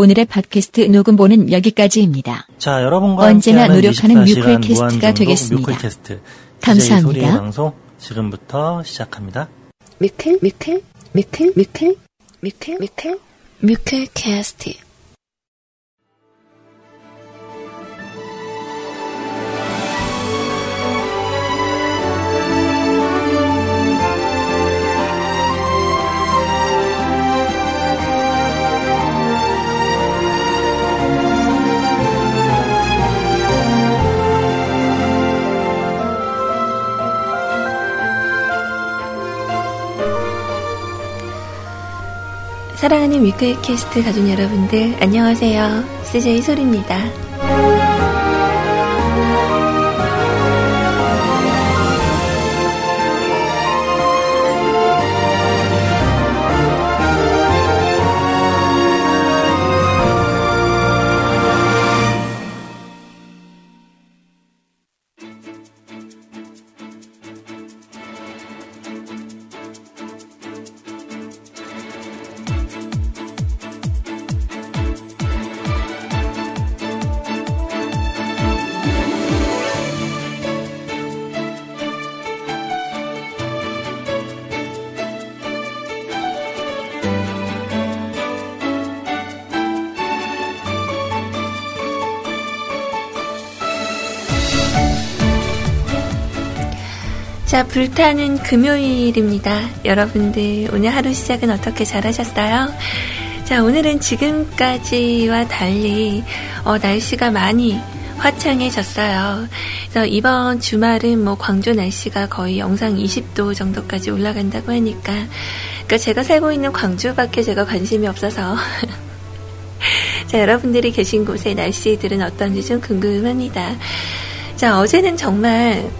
오늘의 팟캐스트 녹음본은 여기까지입니다. 자, 여러분과 언제나 노력하는 뮤클캐스트가 되겠습니다. 뮤클캐스트. 감사합니다. 소리의 방송 지금부터 시작합니다. 뮤클캐스트. 사랑하는 뮤클캐스트 가족 여러분들, 안녕하세요. CJ소리입니다. 자, 불타는 금요일입니다. 여러분들 오늘 하루 시작은 어떻게 잘하셨어요? 자, 오늘은 지금까지와 달리 날씨가 많이 화창해졌어요. 그래서 이번 주말은 광주 날씨가 거의 영상 20도 정도까지 올라간다고 하니까, 그러니까 제가 살고 있는 광주밖에 제가 관심이 없어서 자, 여러분들이 계신 곳의 날씨들은 어떤지 좀 궁금합니다. 자, 어제는 정말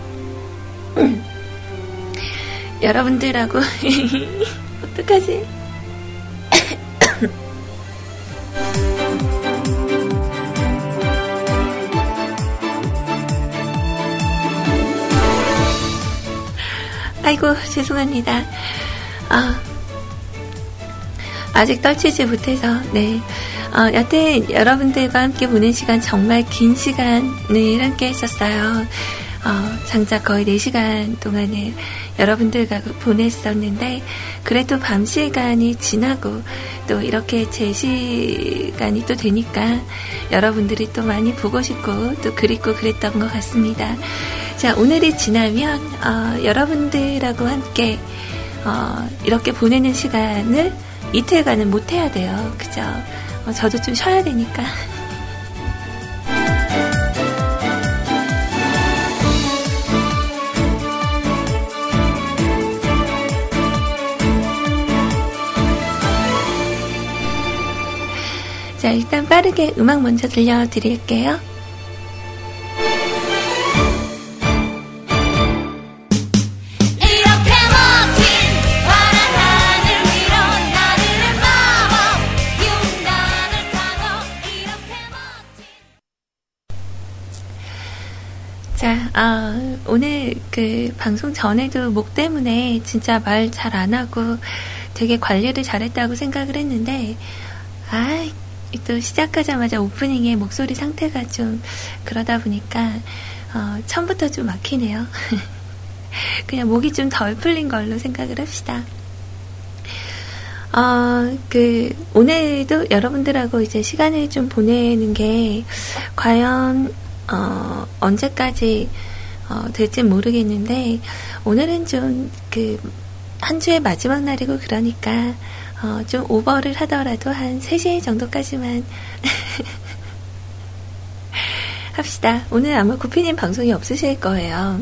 여러분들하고 어떡하지? 아이고, 죄송합니다. 아직 떨치지 못해서, 네. 여튼 여러분들과 함께 보낸 시간, 정말 긴 시간을 함께 했었어요. 장작 거의 4시간 동안을 여러분들과 보냈었는데, 그래도 밤 시간이 지나고 또 이렇게 제 시간이 또 되니까 여러분들이 또 많이 보고 싶고 또 그립고 그랬던 것 같습니다. 자, 오늘이 지나면 여러분들하고 함께 이렇게 보내는 시간을 이틀간은 못 해야 돼요. 그죠? 저도 좀 쉬어야 되니까. 자, 일단 빠르게 음악 먼저 들려드릴게요. 자, 오늘 방송 전에도 목 때문에 진짜 말 잘 안 하고 되게 관리를 잘했다고 생각을 했는데, 또 시작하자마자 오프닝의 목소리 상태가 좀 그러다 보니까 처음부터 좀 막히네요. 그냥 목이 좀 덜 풀린 걸로 생각을 합시다. 오늘도 여러분들하고 이제 시간을 좀 보내는 게 과연 언제까지 될지 모르겠는데, 오늘은 좀 한 주의 마지막 날이고 그러니까 좀 오버를 하더라도 한 3시 정도까지만 합시다. 오늘 아마 구피님 방송이 없으실 거예요.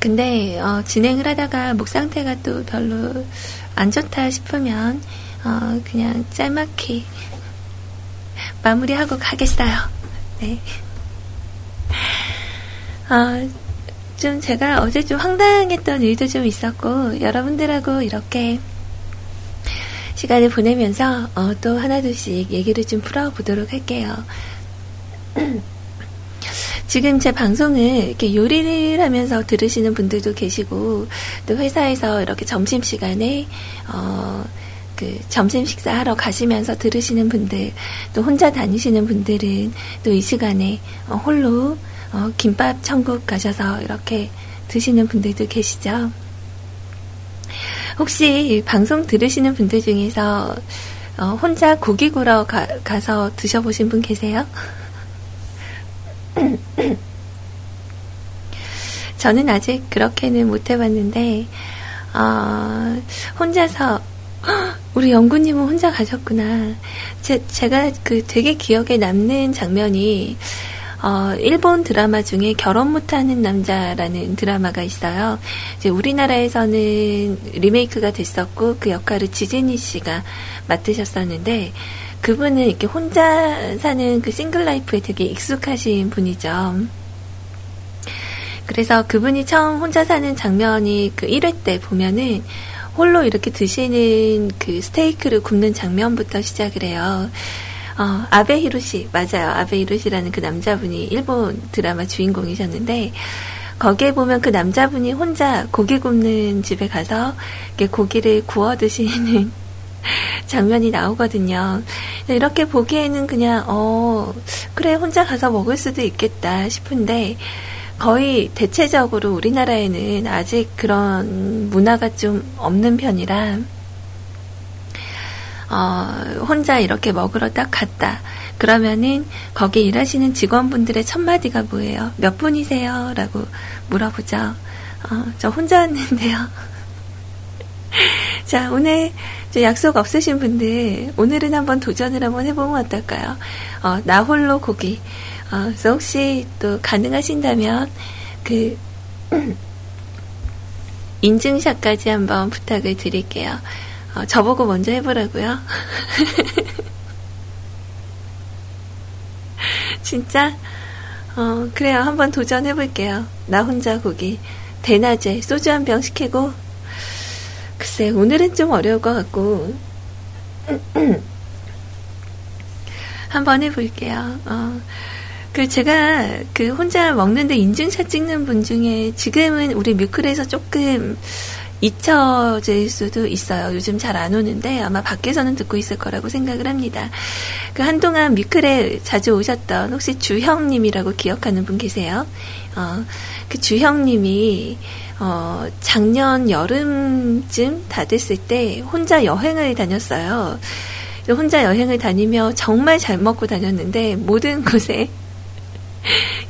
근데 진행을 하다가 목 상태가 또 별로 안 좋다 싶으면 그냥 짤막히 마무리하고 가겠어요. 네. 좀 제가 어제 좀 황당했던 일도 좀 있었고, 여러분들하고 이렇게 시간을 보내면서 또 하나둘씩 얘기를 좀 풀어보도록 할게요. 지금 제 방송을 이렇게 요리를 하면서 들으시는 분들도 계시고, 또 회사에서 이렇게 점심시간에 그 점심 식사하러 가시면서 들으시는 분들, 또 혼자 다니시는 분들은 또 이 시간에 홀로 김밥 천국 가셔서 이렇게 드시는 분들도 계시죠. 혹시 방송 들으시는 분들 중에서 혼자 고기 구러 가서 드셔보신 분 계세요? 저는 아직 그렇게는 못 해봤는데, 혼자서, 우리 영구님은 혼자 가셨구나. 제가 그 되게 기억에 남는 장면이, 일본 드라마 중에 결혼 못하는 남자라는 드라마가 있어요. 이제 우리나라에서는 리메이크가 됐었고, 그 역할을 지진이 씨가 맡으셨었는데, 그분은 이렇게 혼자 사는 그 싱글 라이프에 되게 익숙하신 분이죠. 그래서 그분이 처음 혼자 사는 장면이 그 1회 때 보면은 홀로 이렇게 드시는 그 스테이크를 굽는 장면부터 시작을 해요. 아베 히로시, 맞아요. 아베 히로시라는 그 남자분이 일본 드라마 주인공이셨는데, 거기에 보면 그 남자분이 혼자 고기 굽는 집에 가서 이렇게 고기를 구워 드시는 장면이 나오거든요. 이렇게 보기에는 그냥 그래, 혼자 가서 먹을 수도 있겠다 싶은데, 거의 대체적으로 우리나라에는 아직 그런 문화가 좀 없는 편이라, 혼자 이렇게 먹으러 딱 갔다 그러면은 거기 일하시는 직원분들의 첫마디가 뭐예요? 몇 분이세요? 라고 물어보죠. 저 혼자 왔는데요. 자, 오늘 약속 없으신 분들, 오늘은 한번 도전을 한번 해보면 어떨까요? 나 홀로 고기. 그래서 혹시 또 가능하신다면 그 인증샷까지 한번 부탁을 드릴게요. 저보고 먼저 해보라고요. 진짜? 그래요. 한번 도전해볼게요. 나 혼자 고기. 대낮에 소주 한 병 시키고. 글쎄, 오늘은 좀 어려울 것 같고. 한번 해볼게요. 그 제가 그 혼자 먹는데 인증샷 찍는 분 중에 지금은 우리 뮤클에서 조금 잊혀질 수도 있어요. 요즘 잘 안 오는데 아마 밖에서는 듣고 있을 거라고 생각을 합니다. 그 한동안 뮤클에 자주 오셨던 혹시 주형님이라고 기억하는 분 계세요? 그 주형님이 작년 여름쯤 다 됐을 때 혼자 여행을 다녔어요. 혼자 여행을 다니며 정말 잘 먹고 다녔는데, 모든 곳에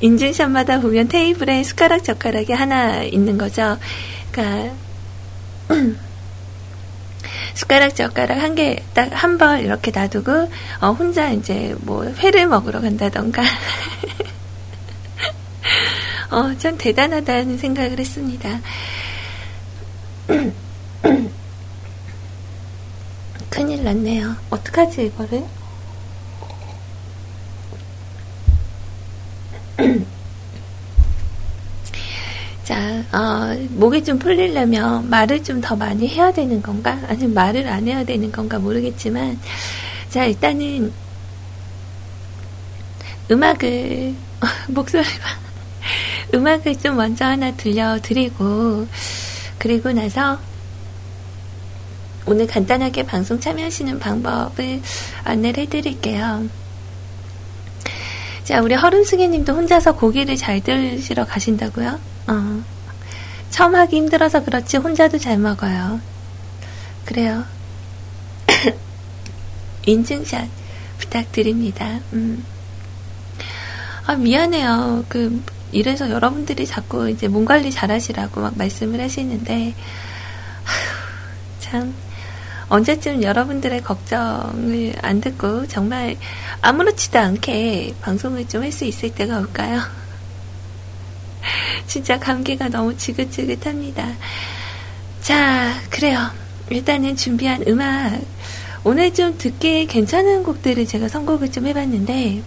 인증샷마다 보면 테이블에 숟가락 젓가락이 하나 있는 거죠. 그러니까 숟가락 젓가락 한 개 딱 한 벌 이렇게 놔두고 혼자 이제 뭐 회를 먹으러 간다던가. 참 대단하다는 생각을 했습니다. 큰일 났네요. 어떡하지, 이거를? 자, 목이 좀 풀리려면 말을 좀 더 많이 해야 되는 건가? 아니면 말을 안 해야 되는 건가 모르겠지만, 자, 일단은 음악을, 음악을 좀 먼저 하나 들려드리고, 그리고 나서 오늘 간단하게 방송 참여하시는 방법을 안내를 해드릴게요. 자, 우리 허름승혜님도 혼자서 고기를 잘 드시러 가신다고요? 처음 하기 힘들어서 그렇지 혼자도 잘 먹어요. 그래요. 인증샷 부탁드립니다. 미안해요. 이래서 여러분들이 자꾸 이제 몸 관리 잘하시라고 막 말씀을 하시는데, 참. 언제쯤 여러분들의 걱정을 안 듣고 정말 아무렇지도 않게 방송을 좀 할 수 있을 때가 올까요? 진짜 감기가 너무 지긋지긋합니다. 자, 그래요. 일단은 준비한 음악, 오늘 좀 듣기 괜찮은 곡들을 제가 선곡을 좀 해봤는데,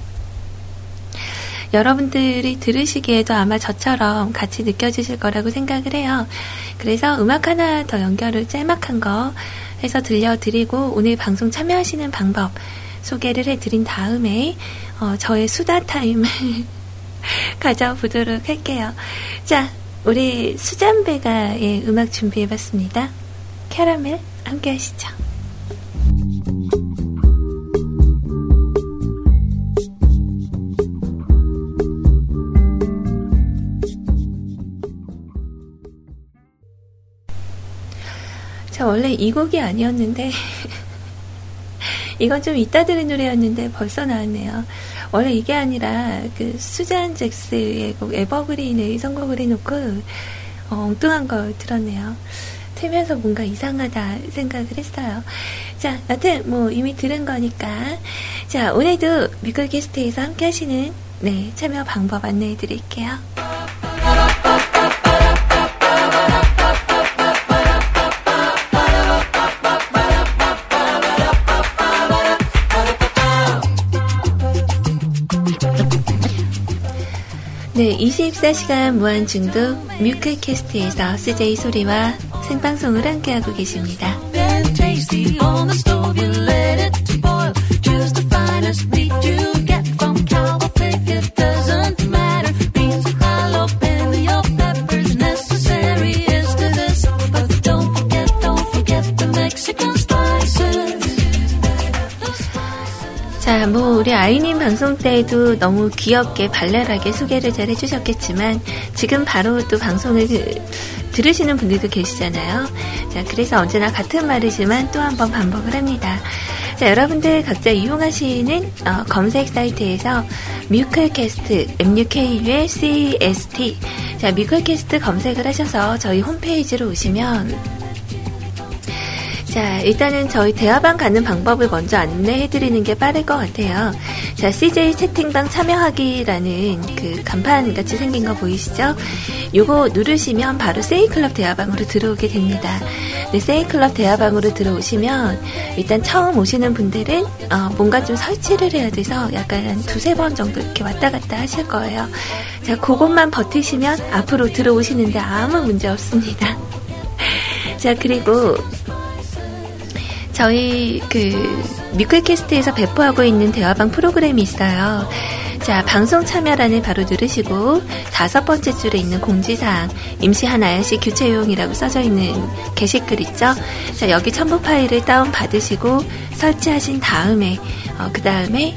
여러분들이 들으시기에도 아마 저처럼 같이 느껴지실 거라고 생각을 해요. 그래서 음악 하나 더 연결을 짤막한 거 해서 들려드리고, 오늘 방송 참여하시는 방법 소개를 해드린 다음에 저의 수다 타임을 가져보도록 할게요. 자, 우리 수잔베가의 음악 준비해봤습니다. 캐러멜 함께 하시죠. 원래 이 곡이 아니었는데 이건 좀 이따 들은 노래였는데 벌써 나왔네요. 원래 이게 아니라 그 수잔 잭스의 곡 에버그린을 선곡을 해놓고 엉뚱한 걸 들었네요. 틀면서 뭔가 이상하다 생각을 했어요. 자, 여튼 뭐 이미 들은 거니까 자, 오늘도 뮤클 게스트에서 함께 하시는 네, 참여 방법 안내해 드릴게요. 네, 24시간 무한중독 뮤클캐스트에서 CJ 소리와 생방송을 함께하고 계십니다. 자, 뭐 우리 아이님 방송 때에도 너무 귀엽게 발랄하게 소개를 잘 해주셨겠지만 지금 바로 또 방송을 들으시는 분들도 계시잖아요. 자, 그래서 언제나 같은 말이지만 또 한번 반복을 합니다. 자, 여러분들 각자 이용하시는 검색 사이트에서 뮤클캐스트 MUKULCAST 자, 뮤클캐스트 검색을 하셔서 저희 홈페이지로 오시면 자, 일단은 저희 대화방 가는 방법을 먼저 안내해드리는 게 빠를 것 같아요. 자, CJ 채팅방 참여하기라는 그 간판 같이 생긴 거 보이시죠? 요거 누르시면 바로 세이클럽 대화방으로 들어오게 됩니다. 네, 세이클럽 대화방으로 들어오시면 일단 처음 오시는 분들은 뭔가 좀 설치를 해야 돼서 약간 한 두세 번 정도 이렇게 왔다 갔다 하실 거예요. 자, 그것만 버티시면 앞으로 들어오시는데 아무 문제 없습니다. 자, 그리고 저희 뮤클캐스트에서 배포하고 있는 대화방 프로그램이 있어요. 자, 방송 참여란을 바로 누르시고 5번째 줄에 있는 공지사항 임시 한 아연씩 교체용이라고 써져 있는 게시글 있죠. 자, 여기 첨부 파일을 다운 받으시고 설치하신 다음에 그 다음에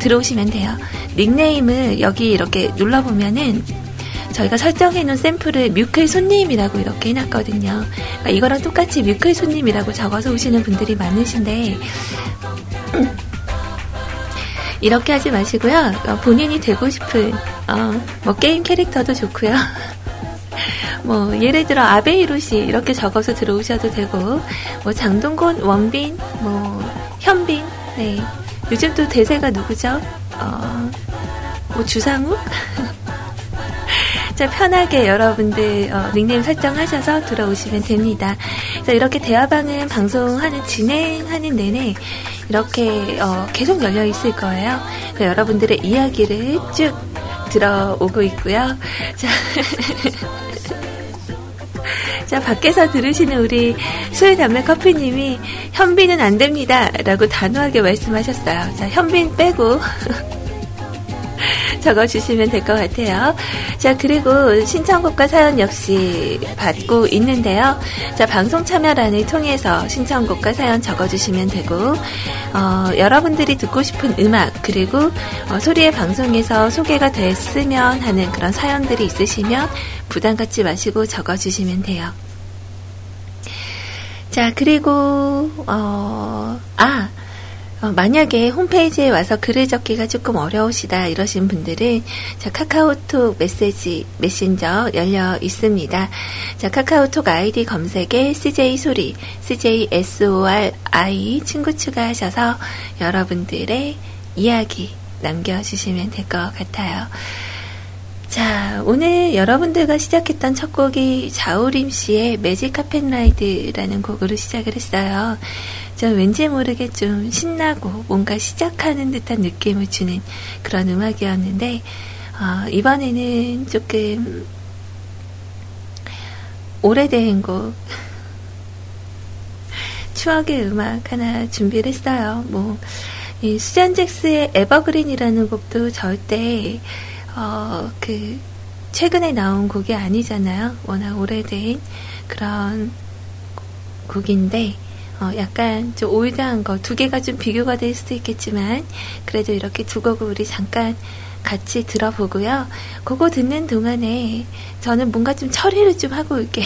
들어오시면 돼요. 닉네임을 여기 이렇게 눌러보면은 저희가 설정해놓은 샘플을 뮤클 손님이라고 이렇게 해놨거든요. 그러니까 이거랑 똑같이 뮤클 손님이라고 적어서 오시는 분들이 많으신데 이렇게 하지 마시고요. 본인이 되고 싶은 뭐 게임 캐릭터도 좋고요. 뭐 예를 들어 아베이로시 이렇게 적어서 들어오셔도 되고 뭐 장동건, 원빈, 뭐 현빈 네. 요즘 또 대세가 누구죠? 뭐 주상우? 자, 편하게 여러분들 닉네임 설정하셔서 들어오시면 됩니다. 그래서 이렇게 대화방은 방송하는 진행하는 내내 이렇게 계속 열려 있을 거예요. 그래서 여러분들의 이야기를 쭉 들어오고 있고요. 자, 자, 밖에서 들으시는 우리 술담배커피님이 현빈은 안 됩니다라고 단호하게 말씀하셨어요. 자, 현빈 빼고. 적어주시면 될 것 같아요. 자, 그리고 신청곡과 사연 역시 받고 있는데요. 자, 방송 참여란을 통해서 신청곡과 사연 적어주시면 되고 여러분들이 듣고 싶은 음악 그리고 소리의 방송에서 소개가 됐으면 하는 그런 사연들이 있으시면 부담 갖지 마시고 적어주시면 돼요. 자, 그리고 만약에 홈페이지에 와서 글을 적기가 조금 어려우시다 이러신 분들은 자, 카카오톡 메시지 메신저 열려 있습니다. 자, 카카오톡 아이디 검색에 CJ소리 CJSORI 친구 추가하셔서 여러분들의 이야기 남겨주시면 될 것 같아요. 자, 오늘 여러분들과 시작했던 첫 곡이 자우림씨의 매직 카펫라이드라는 곡으로 시작을 했어요. 전 왠지 모르게 좀 신나고 뭔가 시작하는 듯한 느낌을 주는 그런 음악이었는데 이번에는 조금 오래된 곡 추억의 음악 하나 준비를 했어요. 뭐 이 수잔 잭스의 에버그린이라는 곡도 절대 최근에 나온 곡이 아니잖아요. 워낙 오래된 그런 곡인데, 약간 좀 올드한 거, 두 개가 좀 비교가 될 수도 있겠지만, 그래도 이렇게 두 곡을 우리 잠깐 같이 들어보고요. 그거 듣는 동안에 저는 뭔가 좀 처리를 좀 하고 올게요.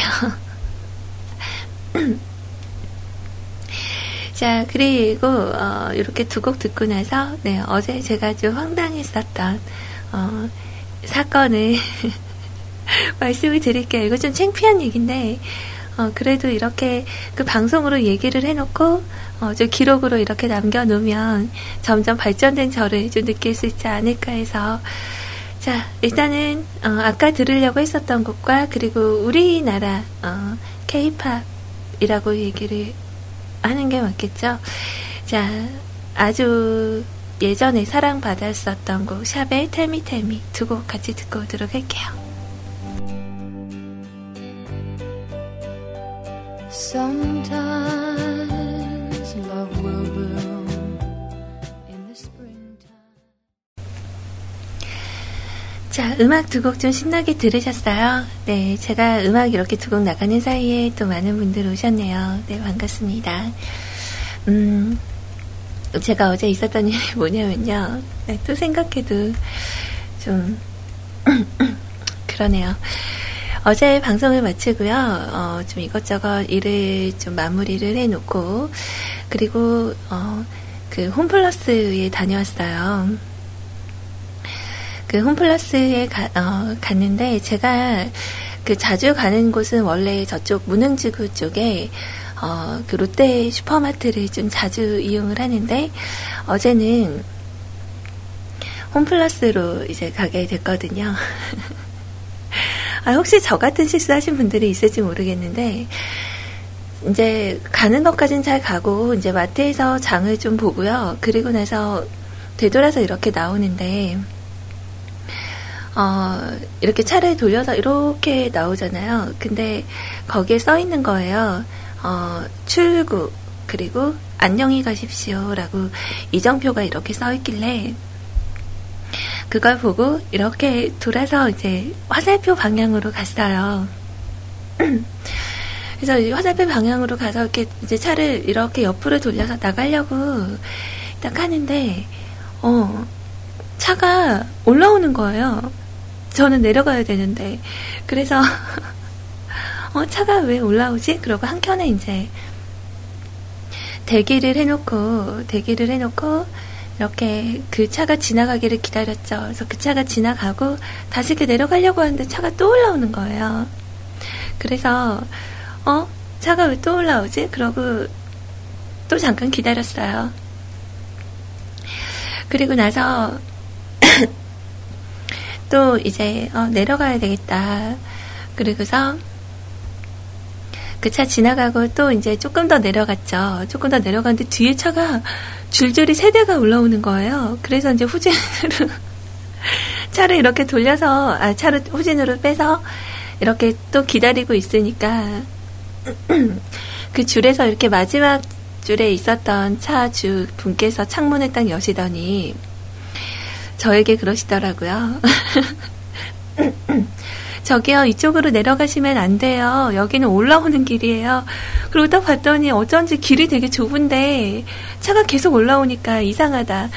자, 그리고 이렇게 두 곡 듣고 나서 네, 어제 제가 좀 황당했었던 사건을 말씀을 드릴게요. 이거 좀 창피한 얘기인데 그래도 이렇게 그 방송으로 얘기를 해놓고 좀 기록으로 이렇게 남겨놓으면 점점 발전된 저를 좀 느낄 수 있지 않을까 해서, 자, 일단은 아까 들으려고 했었던 곡과 그리고 우리나라 K-POP이라고 얘기를 하는 게 맞겠죠. 자, 아주 예전에 사랑받았었던 곡 샤벨 텔미 두 곡 같이 듣고 오도록 할게요. Sometimes love will bloom in the springtime. 자, 음악 두 곡 좀 신나게 들으셨어요? 네, 제가 음악 이렇게 두 곡 나가는 사이에 또 많은 분들 오셨네요. 네, 반갑습니다. 제가 어제 있었던 일이 뭐냐면요. 네, 또 생각해도 좀 그러네요. 어제 방송을 마치고요. 좀 이것저것 일을 좀 마무리를 해놓고, 그리고 그 홈플러스에 다녀왔어요. 그 홈플러스에 갔는데, 제가 그 자주 가는 곳은 원래 저쪽 무능지구 쪽에 그 롯데 슈퍼마트를 좀 자주 이용을 하는데, 어제는 홈플러스로 이제 가게 됐거든요. 아, 혹시 저 같은 실수하신 분들이 있을지 모르겠는데, 이제 가는 것까진 잘 가고, 이제 마트에서 장을 좀 보고요. 그리고 나서 되돌아서 이렇게 나오는데, 이렇게 차를 돌려서 이렇게 나오잖아요. 근데 거기에 써 있는 거예요. 출구, 그리고 안녕히 가십시오라고 이정표가 이렇게 써 있길래, 그걸 보고 이렇게 돌아서 이제 화살표 방향으로 갔어요. 그래서 화살표 방향으로 가서 이렇게 이제 차를 이렇게 옆으로 돌려서 나가려고 딱 하는데, 차가 올라오는 거예요. 저는 내려가야 되는데. 그래서 차가 왜 올라오지? 그러고 한켠에 이제 대기를 해놓고 이렇게 그 차가 지나가기를 기다렸죠. 그래서 그 차가 지나가고 다시 이렇게 내려가려고 하는데 차가 또 올라오는 거예요. 그래서 차가 왜 또 올라오지? 그러고 또 잠깐 기다렸어요. 그리고 나서 또 이제 내려가야 되겠다. 그리고서 그 차 지나가고 또 이제 조금 더 내려갔죠. 조금 더 내려가는데 뒤에 차가 줄줄이 3대가 올라오는 거예요. 그래서 이제 후진으로 차를 이렇게 돌려서, 차를 후진으로 빼서 이렇게 또 기다리고 있으니까 그 줄에서 이렇게 마지막 줄에 있었던 차주 분께서 창문을 딱 여시더니 저에게 그러시더라고요. 저기요, 이쪽으로 내려가시면 안 돼요. 여기는 올라오는 길이에요. 그러고 딱 봤더니 어쩐지 길이 되게 좁은데 차가 계속 올라오니까 이상하다.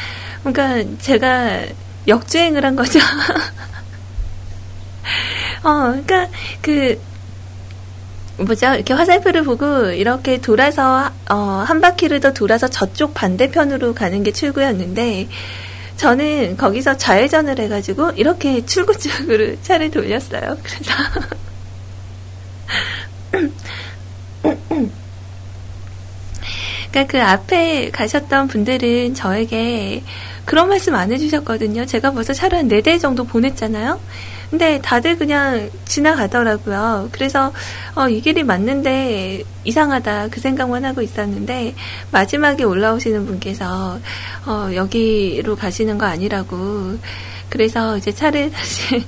그러니까 제가 역주행을 한 거죠. 그러니까 그 뭐죠? 이렇게 화살표를 보고 이렇게 돌아서 한 바퀴를 더 돌아서 저쪽 반대편으로 가는 게 출구였는데, 저는 거기서 좌회전을 해가지고 이렇게 출구 쪽으로 차를 돌렸어요. 그래서 그러니까 그 앞에 가셨던 분들은 저에게 그런 말씀 안 해주셨거든요. 제가 벌써 차를 한 4대 정도 보냈잖아요. 근데 다들 그냥 지나가더라고요. 그래서 이 길이 맞는데 이상하다 그 생각만 하고 있었는데, 마지막에 올라오시는 분께서 여기로 가시는 거 아니라고, 그래서 이제 차를 다시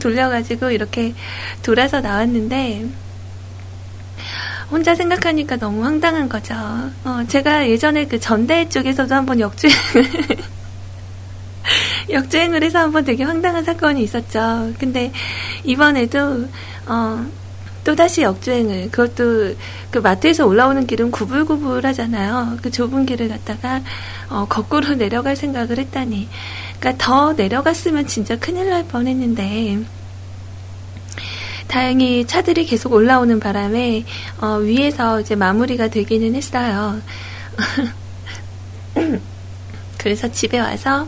돌려가지고 이렇게 돌아서 나왔는데, 혼자 생각하니까 너무 황당한 거죠. 제가 예전에 그 전대 쪽에서도 한번 역주행을 해서 한번 되게 황당한 사건이 있었죠. 근데 이번에도 또다시 역주행을, 그것도 그 마트에서 올라오는 길은 구불구불 하잖아요. 그 좁은 길을 갔다가 거꾸로 내려갈 생각을 했다니. 그러니까 더 내려갔으면 진짜 큰일 날 뻔했는데, 다행히 차들이 계속 올라오는 바람에 위에서 이제 마무리가 되기는 했어요. 그래서 집에 와서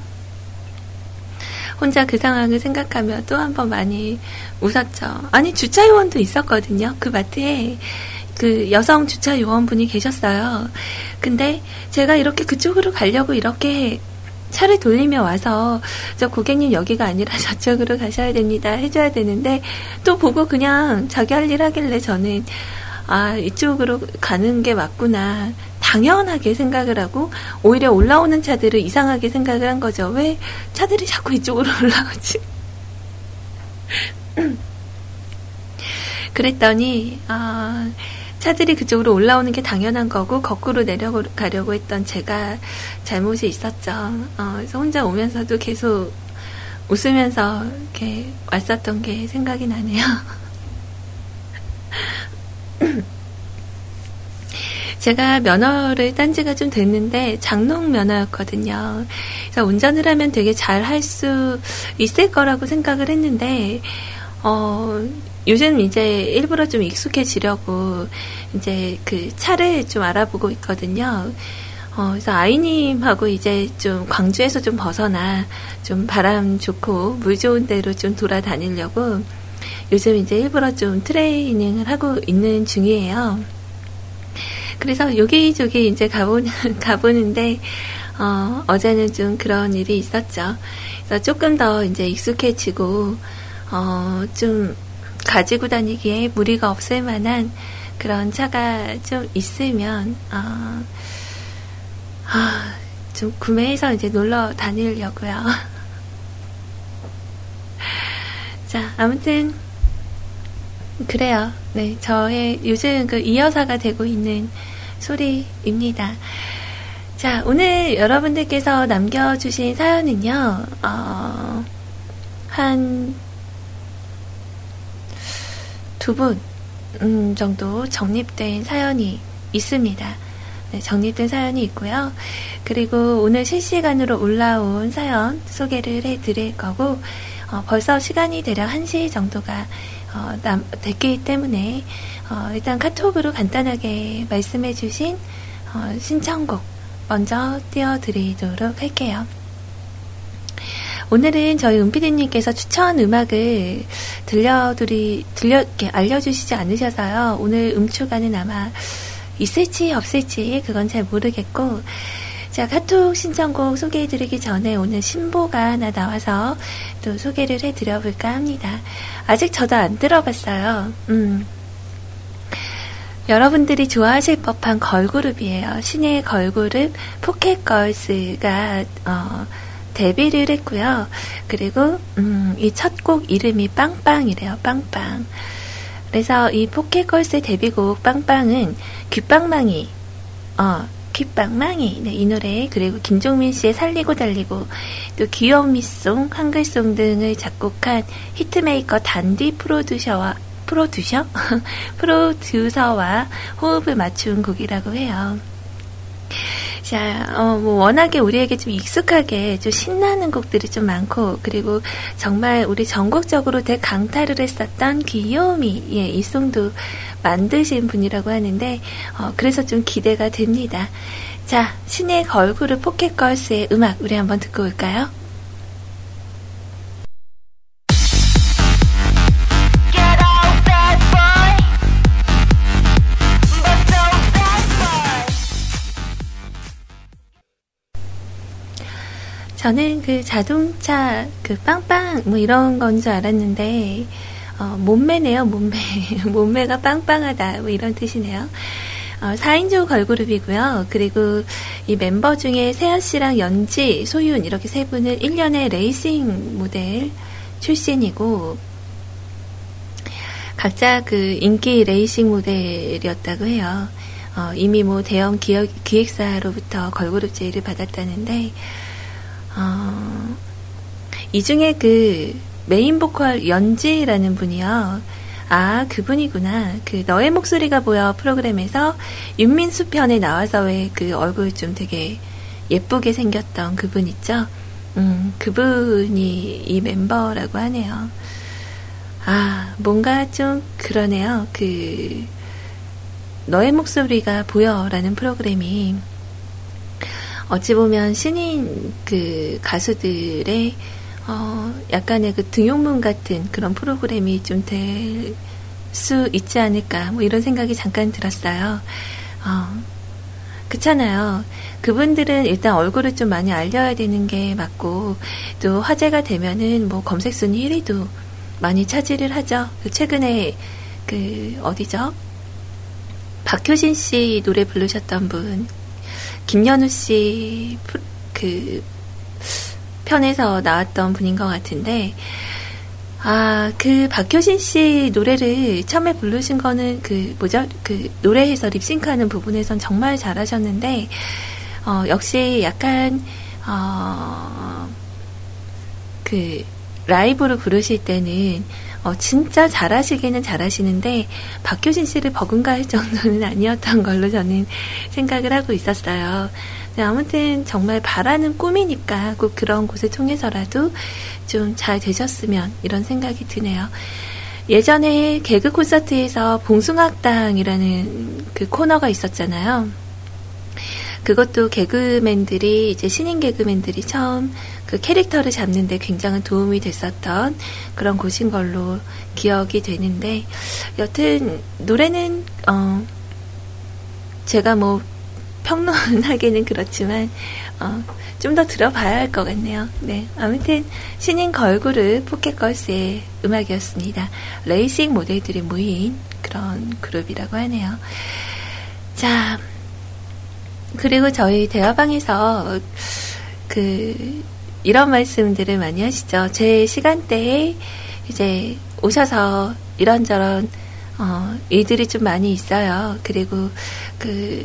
혼자 그 상황을 생각하며 또 한 번 많이 웃었죠. 아니, 주차요원도 있었거든요. 그 마트에 그 여성 주차요원분이 계셨어요. 근데 제가 이렇게 그쪽으로 가려고 이렇게 차를 돌리며 와서 저 고객님 여기가 아니라 저쪽으로 가셔야 됩니다 해줘야 되는데 또 보고 그냥 자기 할 일 하길래 저는 아 이쪽으로 가는 게 맞구나 당연하게 생각을 하고 오히려 올라오는 차들을 이상하게 생각을 한 거죠. 왜 차들이 자꾸 이쪽으로 올라오지? 그랬더니 차들이 그쪽으로 올라오는 게 당연한 거고 거꾸로 내려가려고 했던 제가 잘못이 있었죠. 그래서 혼자 오면서도 계속 웃으면서 이렇게 왔었던 게 생각이 나네요. 제가 면허를 딴 지가 좀 됐는데 장롱 면허였거든요. 그래서 운전을 하면 되게 잘 할 수 있을 거라고 생각을 했는데 요즘 이제 일부러 좀 익숙해지려고 이제 그 차를 좀 알아보고 있거든요. 그래서 아이님하고 이제 좀 광주에서 좀 벗어나 좀 바람 좋고 물 좋은 데로 좀 돌아다니려고 요즘 이제 일부러 좀 트레이닝을 하고 있는 중이에요. 그래서 여기저기 이제 가보는데, 어제는 좀 그런 일이 있었죠. 그래서 조금 더 이제 익숙해지고, 좀, 가지고 다니기에 무리가 없을 만한 그런 차가 좀 있으면 좀 구매해서 이제 놀러 다니려고요. 자, 아무튼 그래요. 네, 저의 요즘 그 이어사가 되고 있는 소리입니다. 자, 오늘 여러분들께서 남겨주신 사연은요. 한 2분 정도 정립된 사연이 있습니다. 네, 정립된 사연이 있고요. 그리고 오늘 실시간으로 올라온 사연 소개를 해드릴 거고 벌써 시간이 대략 1시 정도가 됐기 때문에 일단 카톡으로 간단하게 말씀해주신 신청곡 먼저 띄워드리도록 할게요. 오늘은 저희 은피디님께서 추천 음악을 알려주시지 않으셔서요. 오늘 음추가는 아마 있을지 없을지 그건 잘 모르겠고, 자, 카톡 신청곡 소개해드리기 전에 오늘 신보가 하나 나와서 또 소개를 해드려볼까 합니다. 아직 저도 안 들어봤어요. 여러분들이 좋아하실 법한 걸그룹이에요. 신의 걸그룹 포켓걸스가 데뷔를 했고요. 그리고 이 첫 곡 이름이 빵빵이래요. 빵빵. 그래서 이 포켓걸스의 데뷔곡 빵빵은 귓방망이 네, 이 노래, 그리고 김종민 씨의 살리고 달리고, 또 귀여운 미송, 한글송 등을 작곡한 히트메이커 단디 프로듀서와 호흡을 맞춘 곡이라고 해요. 자, 뭐, 워낙에 우리에게 좀 익숙하게 좀 신나는 곡들이 좀 많고, 그리고 정말 우리 전국적으로 대강타를 했었던 귀요미, 예, 이 송도 만드신 분이라고 하는데, 그래서 좀 기대가 됩니다. 자, 신의 걸그룹 포켓걸스의 음악, 우리 한번 듣고 올까요? 저는 그 자동차, 그 빵빵, 뭐 이런 건 줄 알았는데, 몸매네요, 몸매. 몸매가 빵빵하다, 뭐 이런 뜻이네요. 4인조 걸그룹이고요. 그리고 이 멤버 중에 세아 씨랑 연지, 소윤, 이렇게 세 분은 1년의 레이싱 모델 출신이고, 각자 그 인기 레이싱 모델이었다고 해요. 이미 뭐 대형 기획사로부터 걸그룹 제의를 받았다는데, 이 중에 그 메인 보컬 연지라는 분이요. 아, 그분이구나. 그 너의 목소리가 보여 프로그램에서 윤민수 편에 나와서 왜 그 얼굴 좀 되게 예쁘게 생겼던 그분 있죠? 그분이 이 멤버라고 하네요. 아, 뭔가 좀 그러네요. 너의 목소리가 보여라는 프로그램이 어찌 보면 신인 가수들의 약간의 등용문 같은 그런 프로그램이 좀 될 수 있지 않을까, 뭐 이런 생각이 잠깐 들었어요. 그렇잖아요. 그분들은 일단 얼굴을 좀 많이 알려야 되는 게 맞고, 또 화제가 되면은 뭐 검색순위 1위도 많이 차지를 하죠. 최근에 어디죠? 박효신 씨 노래 부르셨던 분, 김연우 씨 편에서 나왔던 분인 것 같은데, 아, 박효신 씨 노래를 처음에 부르신 거는 노래에서 립싱크하는 부분에선 정말 잘하셨는데, 역시 약간, 라이브로 부르실 때는, 진짜 잘하시기는 잘하시는데, 박효신 씨를 버금가 할 정도는 아니었던 걸로 저는 생각을 하고 있었어요. 아무튼 정말 바라는 꿈이니까 꼭 그런 곳을 통해서라도 좀 잘 되셨으면, 이런 생각이 드네요. 예전에 개그 콘서트에서 봉숭아학당이라는 코너가 있었잖아요. 그것도 개그맨들이, 이제 신인 개그맨들이 처음 캐릭터를 잡는데 굉장한 도움이 됐었던 그런 곳인 걸로 기억이 되는데, 여튼 노래는 제가 뭐 평론하기는 그렇지만 좀 더 들어봐야 할 것 같네요. 네, 아무튼 신인 걸그룹 포켓걸스의 음악이었습니다. 레이싱 모델들이 모인 그런 그룹이라고 하네요. 자, 그리고 저희 대화방에서 이런 말씀들을 많이 하시죠. 제 시간대에 이제 오셔서 이런저런 일들이 좀 많이 있어요. 그리고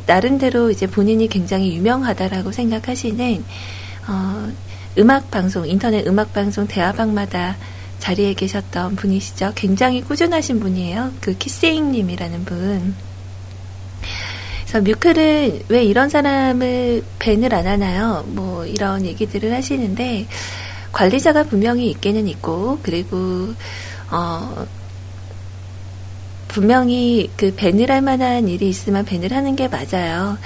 나름대로 이제 본인이 굉장히 유명하다라고 생각하시는 음악 방송, 인터넷 음악 방송 대화방마다 자리에 계셨던 분이시죠. 굉장히 꾸준하신 분이에요. 키스잉님이라는 분. 그래서 뮤클은 왜 이런 사람을 밴을 안 하나요? 뭐 이런 얘기들을 하시는데, 관리자가 분명히 있기는 있고, 그리고 분명히 밴을 할 만한 일이 있으면 밴을 하는 게 맞아요.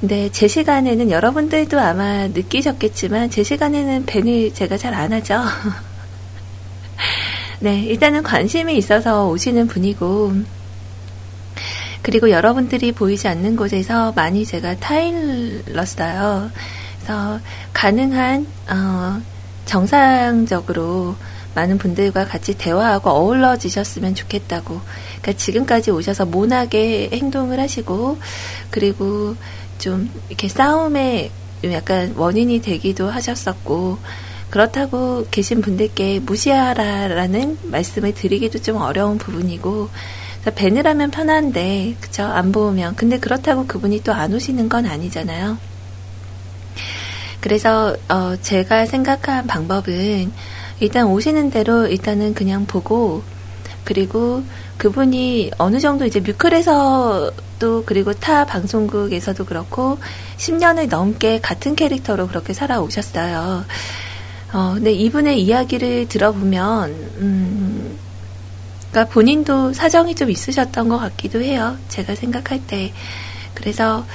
근데 제 시간에는, 여러분들도 아마 느끼셨겠지만 제 시간에는 밴을 제가 잘 안 하죠. 네, 일단은 관심이 있어서 오시는 분이고, 그리고 여러분들이 보이지 않는 곳에서 많이 제가 타일렀어요. 그래서 가능한 정상적으로 많은 분들과 같이 대화하고 어우러지셨으면 좋겠다고. 그러니까 지금까지 오셔서 모나게 행동을 하시고, 그리고 좀 이렇게 싸움의 약간 원인이 되기도 하셨었고, 그렇다고 계신 분들께 무시하라라는 말씀을 드리기도 좀 어려운 부분이고, 밴을 하면 편한데, 그쵸? 안 보면. 근데 그렇다고 그분이 또 안 오시는 건 아니잖아요. 그래서, 제가 생각한 방법은, 일단 오시는 대로 일단은 그냥 보고, 그리고 그분이 어느 정도 이제 뮤클에서도, 그리고 타 방송국에서도 그렇고, 10년을 넘게 같은 캐릭터로 그렇게 살아오셨어요. 근데 이분의 이야기를 들어보면, 그러니까 본인도 사정이 좀 있으셨던 것 같기도 해요. 제가 생각할 때. 그래서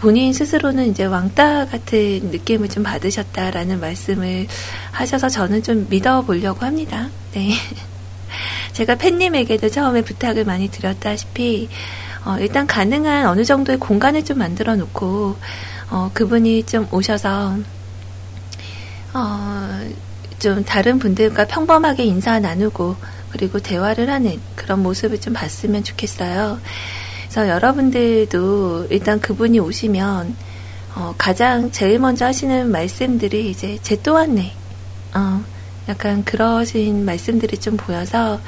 본인 스스로는 이제 왕따 같은 느낌을 좀 받으셨다라는 말씀을 하셔서 저는 좀 믿어보려고 합니다. 네. 제가 팬님에게도 처음에 부탁을 많이 드렸다시피, 일단 가능한 어느 정도의 공간을 좀 만들어 놓고, 그분이 좀 오셔서 좀 다른 분들과 평범하게 인사 나누고, 그리고 대화를 하는 그런 모습을 좀 봤으면 좋겠어요. 그래서 여러분들도 일단 그분이 오시면 제일 먼저 하시는 말씀들이 이제 쟤 또 왔네, 약간 그러신 말씀들이 좀 보여서,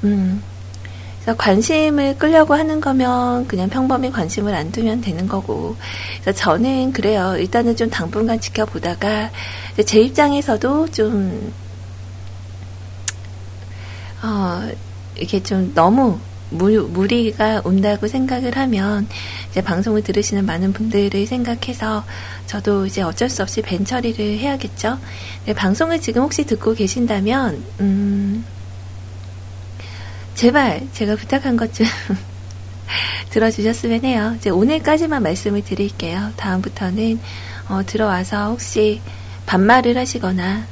그래서 관심을 끌려고 하는 거면 그냥 평범히 관심을 안 두면 되는 거고. 그래서 저는 그래요. 일단은 좀 당분간 지켜보다가 제 입장에서도 좀 이게 좀 너무 무리가 온다고 생각을 하면, 이제 방송을 들으시는 많은 분들을 생각해서 저도 이제 어쩔 수 없이 밴 처리를 해야겠죠. 네, 방송을 지금 혹시 듣고 계신다면, 제발 제가 부탁한 것 좀 들어주셨으면 해요. 이제 오늘까지만 말씀을 드릴게요. 다음부터는 들어와서 혹시 반말을 하시거나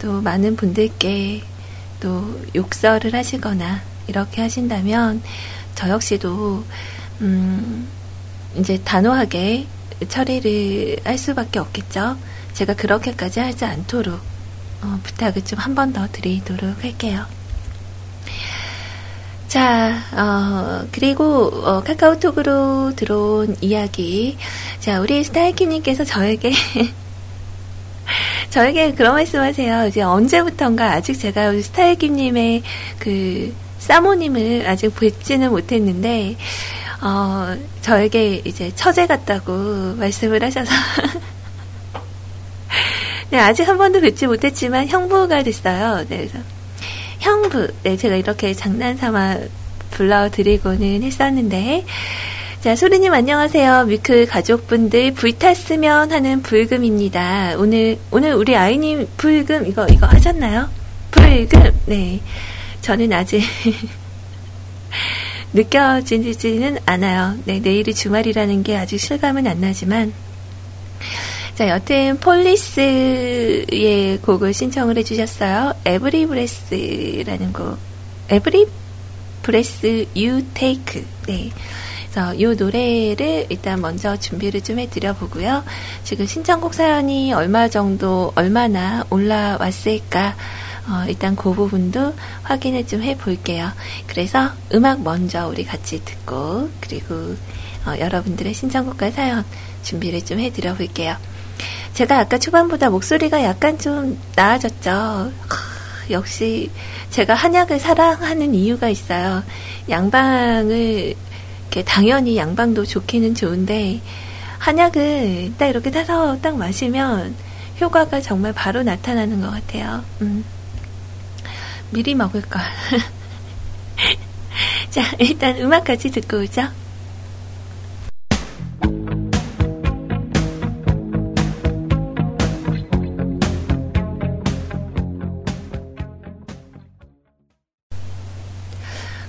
또 많은 분들께 또 욕설을 하시거나 이렇게 하신다면 저 역시도 이제 단호하게 처리를 할 수밖에 없겠죠. 제가 그렇게까지 하지 않도록 부탁을 좀 한 번 더 드리도록 할게요. 자, 그리고 카카오톡으로 들어온 이야기. 자, 우리 스타일키님께서 저에게 그런 말씀하세요. 이제 언제부턴가 아직 제가 우리 스타일키님의 그 사모님을 아직 뵙지는 못했는데 저에게 이제 처제 같다고 말씀을 하셔서 네, 아직 한 번도 뵙지 못했지만 형부가 됐어요. 네, 그래서 형부, 네, 제가 이렇게 장난삼아 불러드리고는 했었는데, 자, 소리님 안녕하세요. 미클 가족분들 불 탔으면 하는 불금입니다. 오늘 우리 아이님 불금 이거 하셨나요? 불금, 네, 저는 아직 느껴지지는 않아요. 네, 내일이 주말이라는 게 아직 실감은 안 나지만, 자, 여튼 폴리스의 곡을 신청을 해주셨어요. Every Breath라는 곡. Every Breath You Take. 네. 그래서 이 노래를 일단 먼저 준비를 좀 해드려보고요. 지금 신청곡 사연이 얼마나 올라왔을까. 일단 그 부분도 확인을 좀 해볼게요. 그래서 음악 먼저 우리 같이 듣고, 그리고 여러분들의 신청곡과 사연 준비를 좀 해드려볼게요. 제가 아까 초반보다 목소리가 약간 좀 나아졌죠. 역시 제가 한약을 사랑하는 이유가 있어요. 양방을 이렇게 당연히 양방도 좋기는 좋은데 한약을 딱 이렇게 타서 딱 마시면 효과가 정말 바로 나타나는 것 같아요. 미리 먹을걸. 자, 일단 음악 같이 듣고 오죠.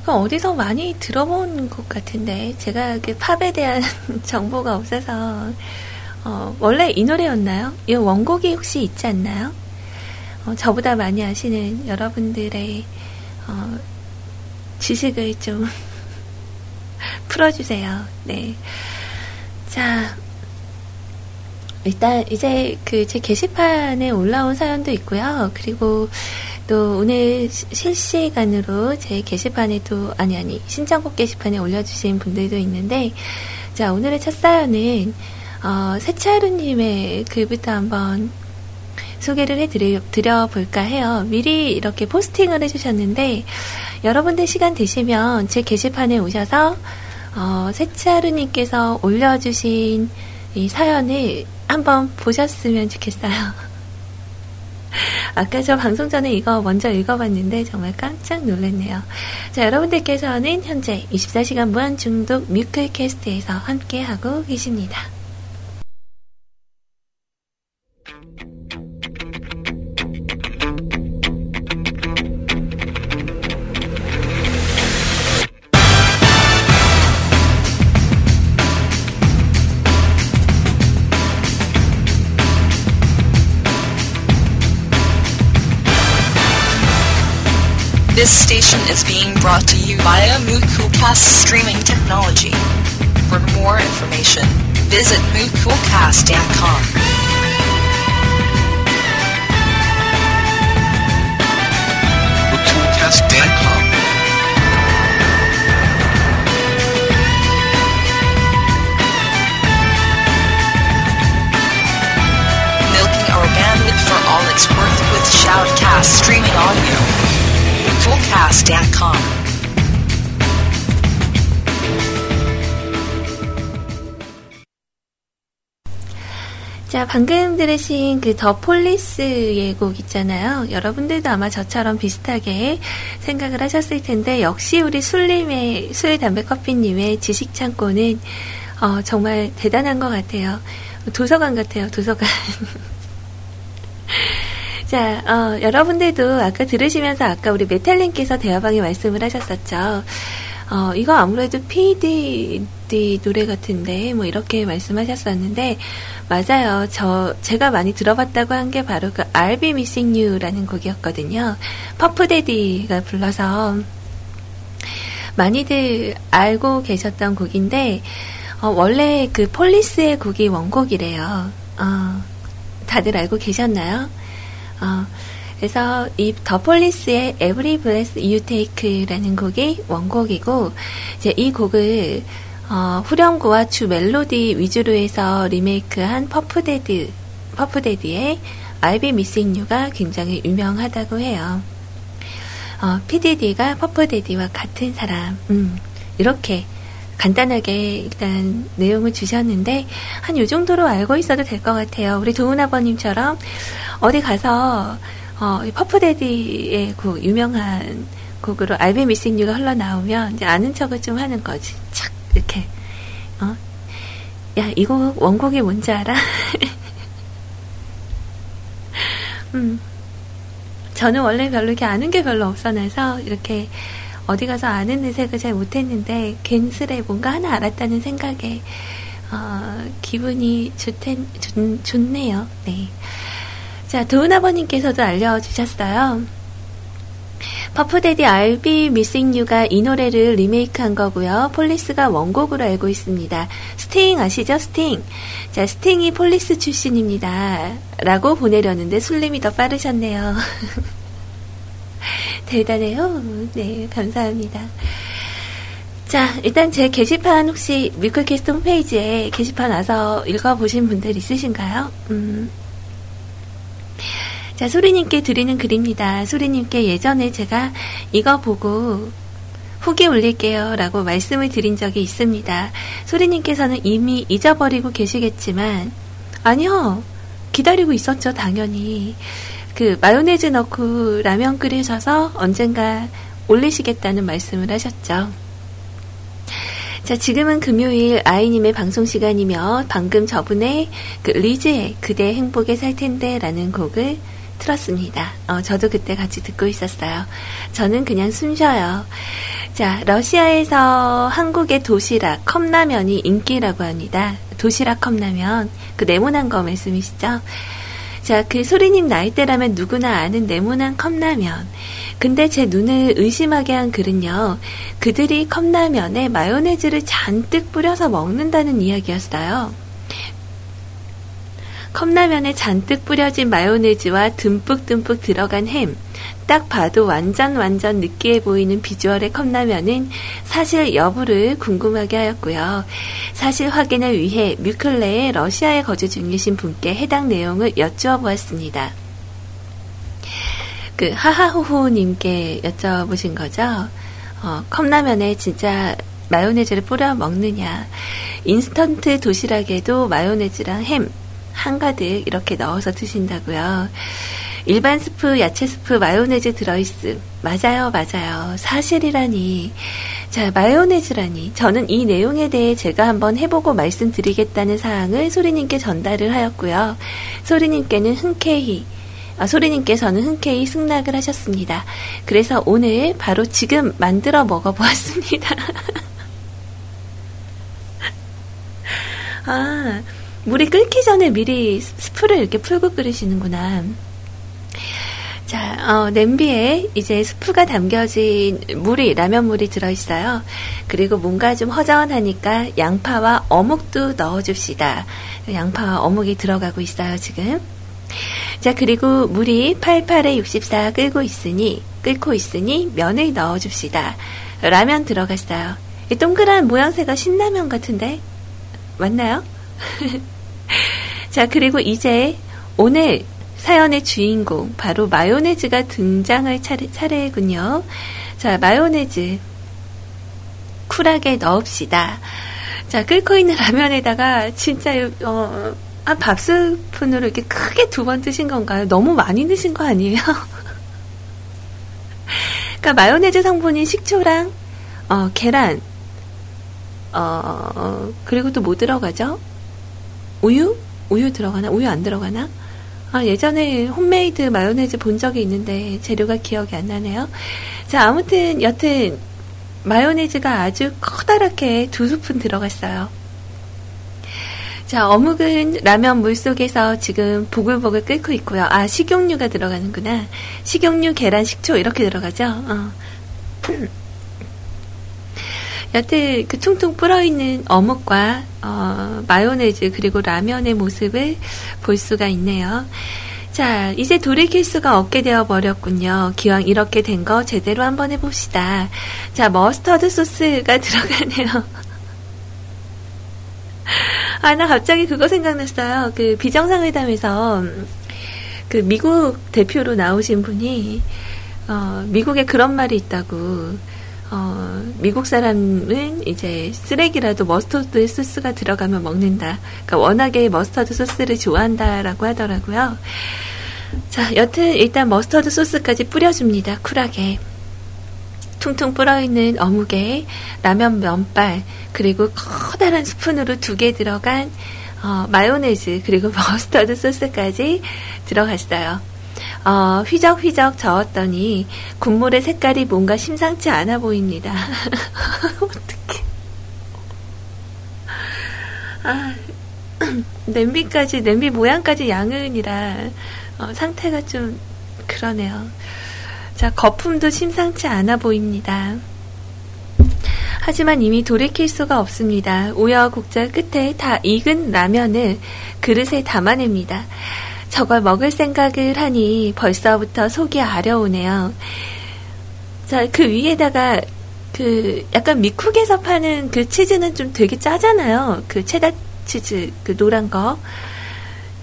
어디서 많이 들어본 것 같은데 제가 그 팝에 대한 정보가 없어서 원래 이 노래였나요? 이 원곡이 혹시 있지 않나요? 저보다 많이 아시는 여러분들의 지식을 좀 풀어주세요. 네, 자, 일단 이제 그 제 게시판에 올라온 사연도 있고요. 그리고 또 오늘 실시간으로 제 게시판에도 신청곡 게시판에 올려주신 분들도 있는데, 자, 오늘의 첫 사연은 세차루님의 글부터 한번 소개를 해드려볼까 해요. 미리 이렇게 포스팅을 해주셨는데 여러분들 시간 되시면 제 게시판에 오셔서 세차루님께서 올려주신 이 사연을 한번 보셨으면 좋겠어요. 아까 저 방송 전에 이거 먼저 읽어봤는데 정말 깜짝 놀랐네요. 자, 여러분들께서는 현재 24시간 무한중독 뮤클캐스트에서 함께하고 계십니다. This station is being brought to you via MukulCast streaming technology. For more information, visit mukulcast.com. Milking our bandwidth for all it's worth with Shoutcast streaming audio. Fullcast.com. 자, 방금 들으신 그 더 폴리스의 곡 있잖아요. 여러분들도 아마 저처럼 비슷하게 생각을 하셨을 텐데, 역시 우리 술님의 술담배커피님의 지식창고는 정말 대단한 것 같아요. 도서관 같아요. 도서관. 자, 여러분들도 아까 들으시면서 아까 우리 메탈님께서 대화방에 말씀을 하셨었죠. 이거 아무래도 PDD 노래 같은데 뭐 이렇게 말씀하셨었는데 맞아요. 제가 많이 들어봤다고 한 게 바로 그 I'll Be Missing You라는 곡이었거든요. 퍼프데디가 불러서 많이들 알고 계셨던 곡인데 원래 그 폴리스의 곡이 원곡이래요. 다들 알고 계셨나요? 그래서 이 더 폴리스의 Every Breath You Take라는 곡이 원곡이고 이제 이 곡을 후렴구와 주 멜로디 위주로 해서 리메이크한 퍼프데디의 I'll Be Missing You가 굉장히 유명하다고 해요. PDD가 퍼프데디와 같은 사람. 이렇게 간단하게 일단 내용을 주셨는데 한 요 정도로 알고 있어도 될 것 같아요. 우리 도훈 아버님처럼 어디 가서 퍼프데디의 곡, 유명한 곡으로 I'll Be Missing You가 흘러나오면 이제 아는 척을 좀 하는 거지. 착 이렇게 야, 이 곡 원곡이 뭔지 알아? 저는 원래 별로 이렇게 아는 게 별로 없어놔서 이렇게 어디 가서 아는 의색을 잘 못했는데 괜스레 뭔가 하나 알았다는 생각에 기분이 좋네요. 네. 자, 도훈 아버님께서도 알려주셨어요. 퍼프데디 I'll Be Missing You가 이 노래를 리메이크한 거고요. 폴리스가 원곡으로 알고 있습니다. 스팅 아시죠? 스팅. 자, 스팅이 폴리스 출신입니다. 라고 보내려는데 술림이 더 빠르셨네요. 대단해요. 네, 감사합니다. 자, 일단 제 게시판 혹시 뮤클캐스트 홈페이지에 게시판 와서 읽어보신 분들 있으신가요? 자, 소리님께 드리는 글입니다. 소리님께 예전에 제가 이거 보고 후기 올릴게요 라고 말씀을 드린 적이 있습니다. 소리님께서는 이미 잊어버리고 계시겠지만 아니요, 기다리고 있었죠. 당연히 그 마요네즈 넣고 라면 끓이셔서 언젠가 올리시겠다는 말씀을 하셨죠. 자, 지금은 금요일 아이님의 방송 시간이며 방금 저분의 그 리즈의 그대 행복에 살 텐데 라는 곡을 틀었습니다. 저도 그때 같이 듣고 있었어요. 저는 그냥 숨 쉬어요. 자, 러시아에서 한국의 도시락 컵라면이 인기라고 합니다. 도시락 컵라면, 그 네모난 거 말씀이시죠? 자, 그 소리님 나이대라면 누구나 아는 네모난 컵라면. 근데 제 눈을 의심하게 한 글은요, 그들이 컵라면에 마요네즈를 잔뜩 뿌려서 먹는다는 이야기였어요. 컵라면에 잔뜩 뿌려진 마요네즈와 듬뿍듬뿍 들어간 햄, 딱 봐도 완전 느끼해 보이는 비주얼의 컵라면은 사실 여부를 궁금하게 하였고요. 사실 확인을 위해 뮤클레의 러시아에 거주 중이신 분께 해당 내용을 여쭈어 보았습니다. 그 하하호호님께 여쭤보신 거죠. 컵라면에 진짜 마요네즈를 뿌려 먹느냐. 인스턴트 도시락에도 마요네즈랑 햄 한가득 이렇게 넣어서 드신다고요. 일반 스프, 야채 스프, 마요네즈 들어있음. 맞아요. 사실이라니. 자, 마요네즈라니. 저는 이 내용에 대해 제가 한번 해보고 말씀드리겠다는 사항을 소리님께 전달을 하였고요. 소리님께서는 흔쾌히 승낙을 하셨습니다. 그래서 오늘 바로 지금 만들어 먹어보았습니다. 아, 물이 끓기 전에 미리 스프를 이렇게 풀고 끓이시는구나. 자, 냄비에 이제 스프가 담겨진 라면물이 들어있어요. 그리고 뭔가 좀 허전하니까 양파와 어묵도 넣어줍시다. 양파와 어묵이 들어가고 있어요, 지금. 자, 그리고 물이 88에 64 끓고 있으니 면을 넣어줍시다. 라면 들어갔어요. 이 동그란 모양새가 신라면 같은데? 맞나요? 자, 그리고 이제 오늘 사연의 주인공 바로 마요네즈가 등장할 차례군요. 자, 마요네즈 쿨하게 넣읍시다. 자, 끓고 있는 라면에다가 진짜 한 밥스푼으로 이렇게 크게 두 번 드신 건가요? 너무 많이 드신 거 아니에요? 그러니까 마요네즈 성분인 식초랑 계란 그리고 또 뭐 들어가죠? 우유? 우유 들어가나? 우유 안 들어가나? 아, 예전에 홈메이드 마요네즈 본 적이 있는데 재료가 기억이 안 나네요. 자, 아무튼 여튼 마요네즈가 아주 커다랗게 2스푼 들어갔어요. 자, 어묵은 라면 물속에서 지금 보글보글 끓고 있고요. 아, 식용유가 들어가는구나. 식용유, 계란, 식초 이렇게 들어가죠. 여튼 그 퉁퉁 불어있는 어묵과 마요네즈 그리고 라면의 모습을 볼 수가 있네요. 자, 이제 돌이킬 수가 없게 되어버렸군요. 기왕 이렇게 된 거 제대로 한번 해봅시다. 자, 머스터드 소스가 들어가네요. 아, 나 갑자기 그거 생각났어요. 그 비정상회담에서 그 미국 대표로 나오신 분이 미국에 그런 말이 있다고. 미국 사람은 이제 쓰레기라도 머스터드 소스가 들어가면 먹는다. 그러니까 워낙에 머스터드 소스를 좋아한다라고 하더라고요. 자, 여튼 일단 머스터드 소스까지 뿌려줍니다. 쿨하게. 퉁퉁 불어있는 어묵에 라면 면발 그리고 커다란 스푼으로 2개 들어간 마요네즈 그리고 머스터드 소스까지 들어갔어요. 휘적휘적 저었더니 국물의 색깔이 뭔가 심상치 않아 보입니다. 어떡해. 아, 냄비까지, 냄비 모양까지 양은이라 상태가 좀 그러네요. 자, 거품도 심상치 않아 보입니다. 하지만 이미 돌이킬 수가 없습니다. 우여곡절 끝에 다 익은 라면을 그릇에 담아냅니다. 저걸 먹을 생각을 하니 벌써부터 속이 아려오네요. 자, 그 위에다가 그 약간 미쿡에서 파는 그 치즈는 좀 되게 짜잖아요. 그 체다 치즈, 그 노란 거.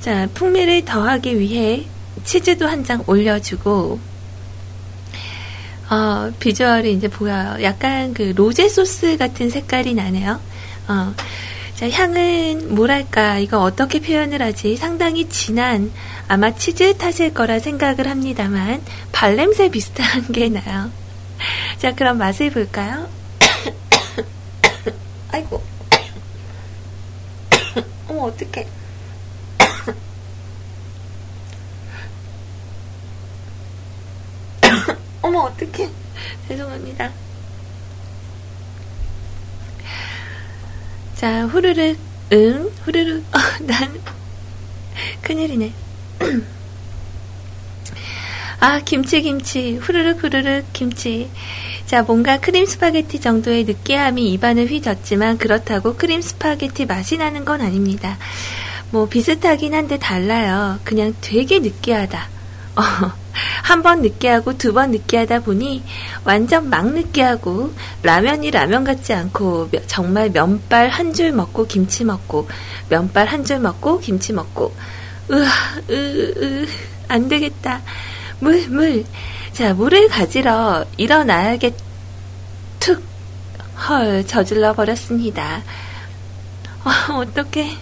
자, 풍미를 더하기 위해 치즈도 한 장 올려주고, 비주얼이 이제 보여요. 약간 그 로제 소스 같은 색깔이 나네요. 자, 향은 뭐랄까, 이거 어떻게 표현을 하지? 상당히 진한, 아마 치즈 탓일 거라 생각을 합니다만, 발냄새 비슷한 게 나요. 자, 그럼 맛을 볼까요? 아이고. 어머, 어떡해. 어머, 어떡해. 죄송합니다. 자, 후루룩, 후루룩. 난 큰일이네. 아, 김치. 후루룩, 김치. 자, 뭔가 크림 스파게티 정도의 느끼함이 입안을 휘젓지만 그렇다고 크림 스파게티 맛이 나는 건 아닙니다. 뭐, 비슷하긴 한데 달라요. 그냥 되게 느끼하다. 한 번 느끼하고 2번 느끼하다 보니 완전 막 느끼하고 라면이 라면 같지 않고 정말 면발 한 줄 먹고 김치 먹고 면발 한 줄 먹고 김치 먹고 안 되겠다. 물. 자, 물을 가지러 일어나야겠. 툭. 헐, 저질러 버렸습니다. 어떡해.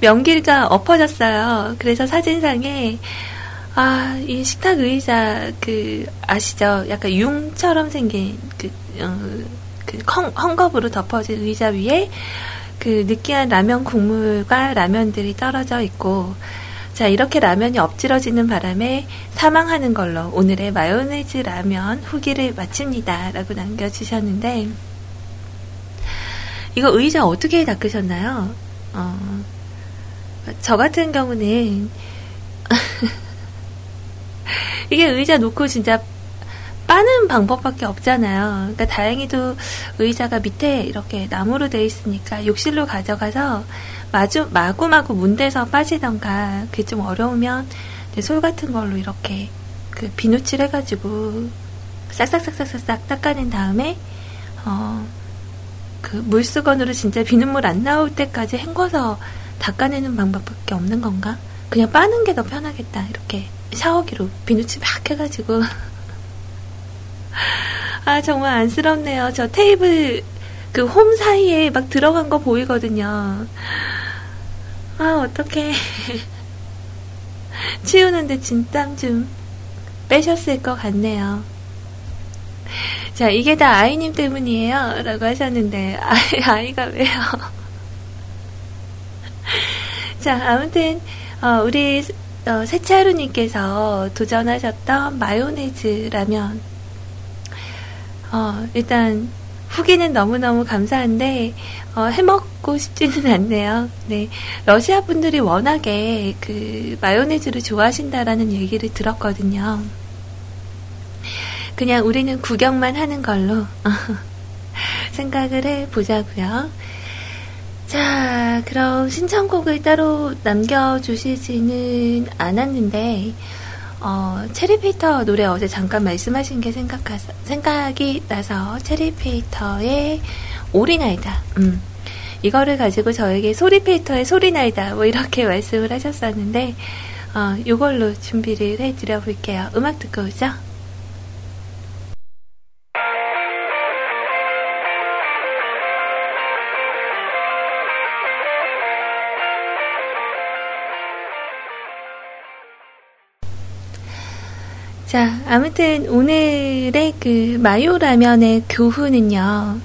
명길가 엎어졌어요. 그래서 사진상에, 아, 이 식탁 의자, 그, 아시죠? 약간 융처럼 생긴, 헝겊으로 덮어진 의자 위에, 그, 느끼한 라면 국물과 라면들이 떨어져 있고, 자, 이렇게 라면이 엎질러지는 바람에 사망하는 걸로 오늘의 마요네즈 라면 후기를 마칩니다. 라고 남겨주셨는데, 이거 의자 어떻게 닦으셨나요? 저 같은 경우는 이게 의자 놓고 진짜 빠는 방법밖에 없잖아요. 그러니까 다행히도 의자가 밑에 이렇게 나무로 되어 있으니까 욕실로 가져가서 마구마구 문대서 빠지던가, 그게 좀 어려우면 솔 같은 걸로 이렇게 그 비누칠 해가지고 싹싹 닦아낸 다음에 그 물수건으로 진짜 비눗물 안 나올 때까지 헹궈서 닦아내는 방법밖에 없는 건가? 그냥 빠는 게 더 편하겠다. 이렇게 샤워기로 비누칠 막 해가지고. 아, 정말 안쓰럽네요. 저 테이블 그 홈 사이에 막 들어간 거 보이거든요. 아, 어떡해. 치우는데 진땀 좀 빼셨을 것 같네요. 자, 이게 다 아이님 때문이에요. 라고 하셨는데, 아이가 왜요? 자, 아무튼 우리 세차루님께서 도전하셨던 마요네즈 라면, 일단 후기는 너무너무 감사한데 해먹고 싶지는 않네요. 네, 러시아 분들이 워낙에 그 마요네즈를 좋아하신다라는 얘기를 들었거든요. 그냥 우리는 구경만 하는 걸로 생각을 해보자고요. 자, 그럼 신청곡을 따로 남겨주시지는 않았는데 체리페이터 노래 어제 잠깐 말씀하신 게 생각이 나서 체리페이터의 오리나이다, 이거를 가지고 저에게 소리페이터의 소리나이다 뭐 이렇게 말씀을 하셨었는데 이걸로 준비를 해드려 볼게요. 음악 듣고 오죠. 자, 아무튼 오늘의 그 마요 라면의 교훈은요,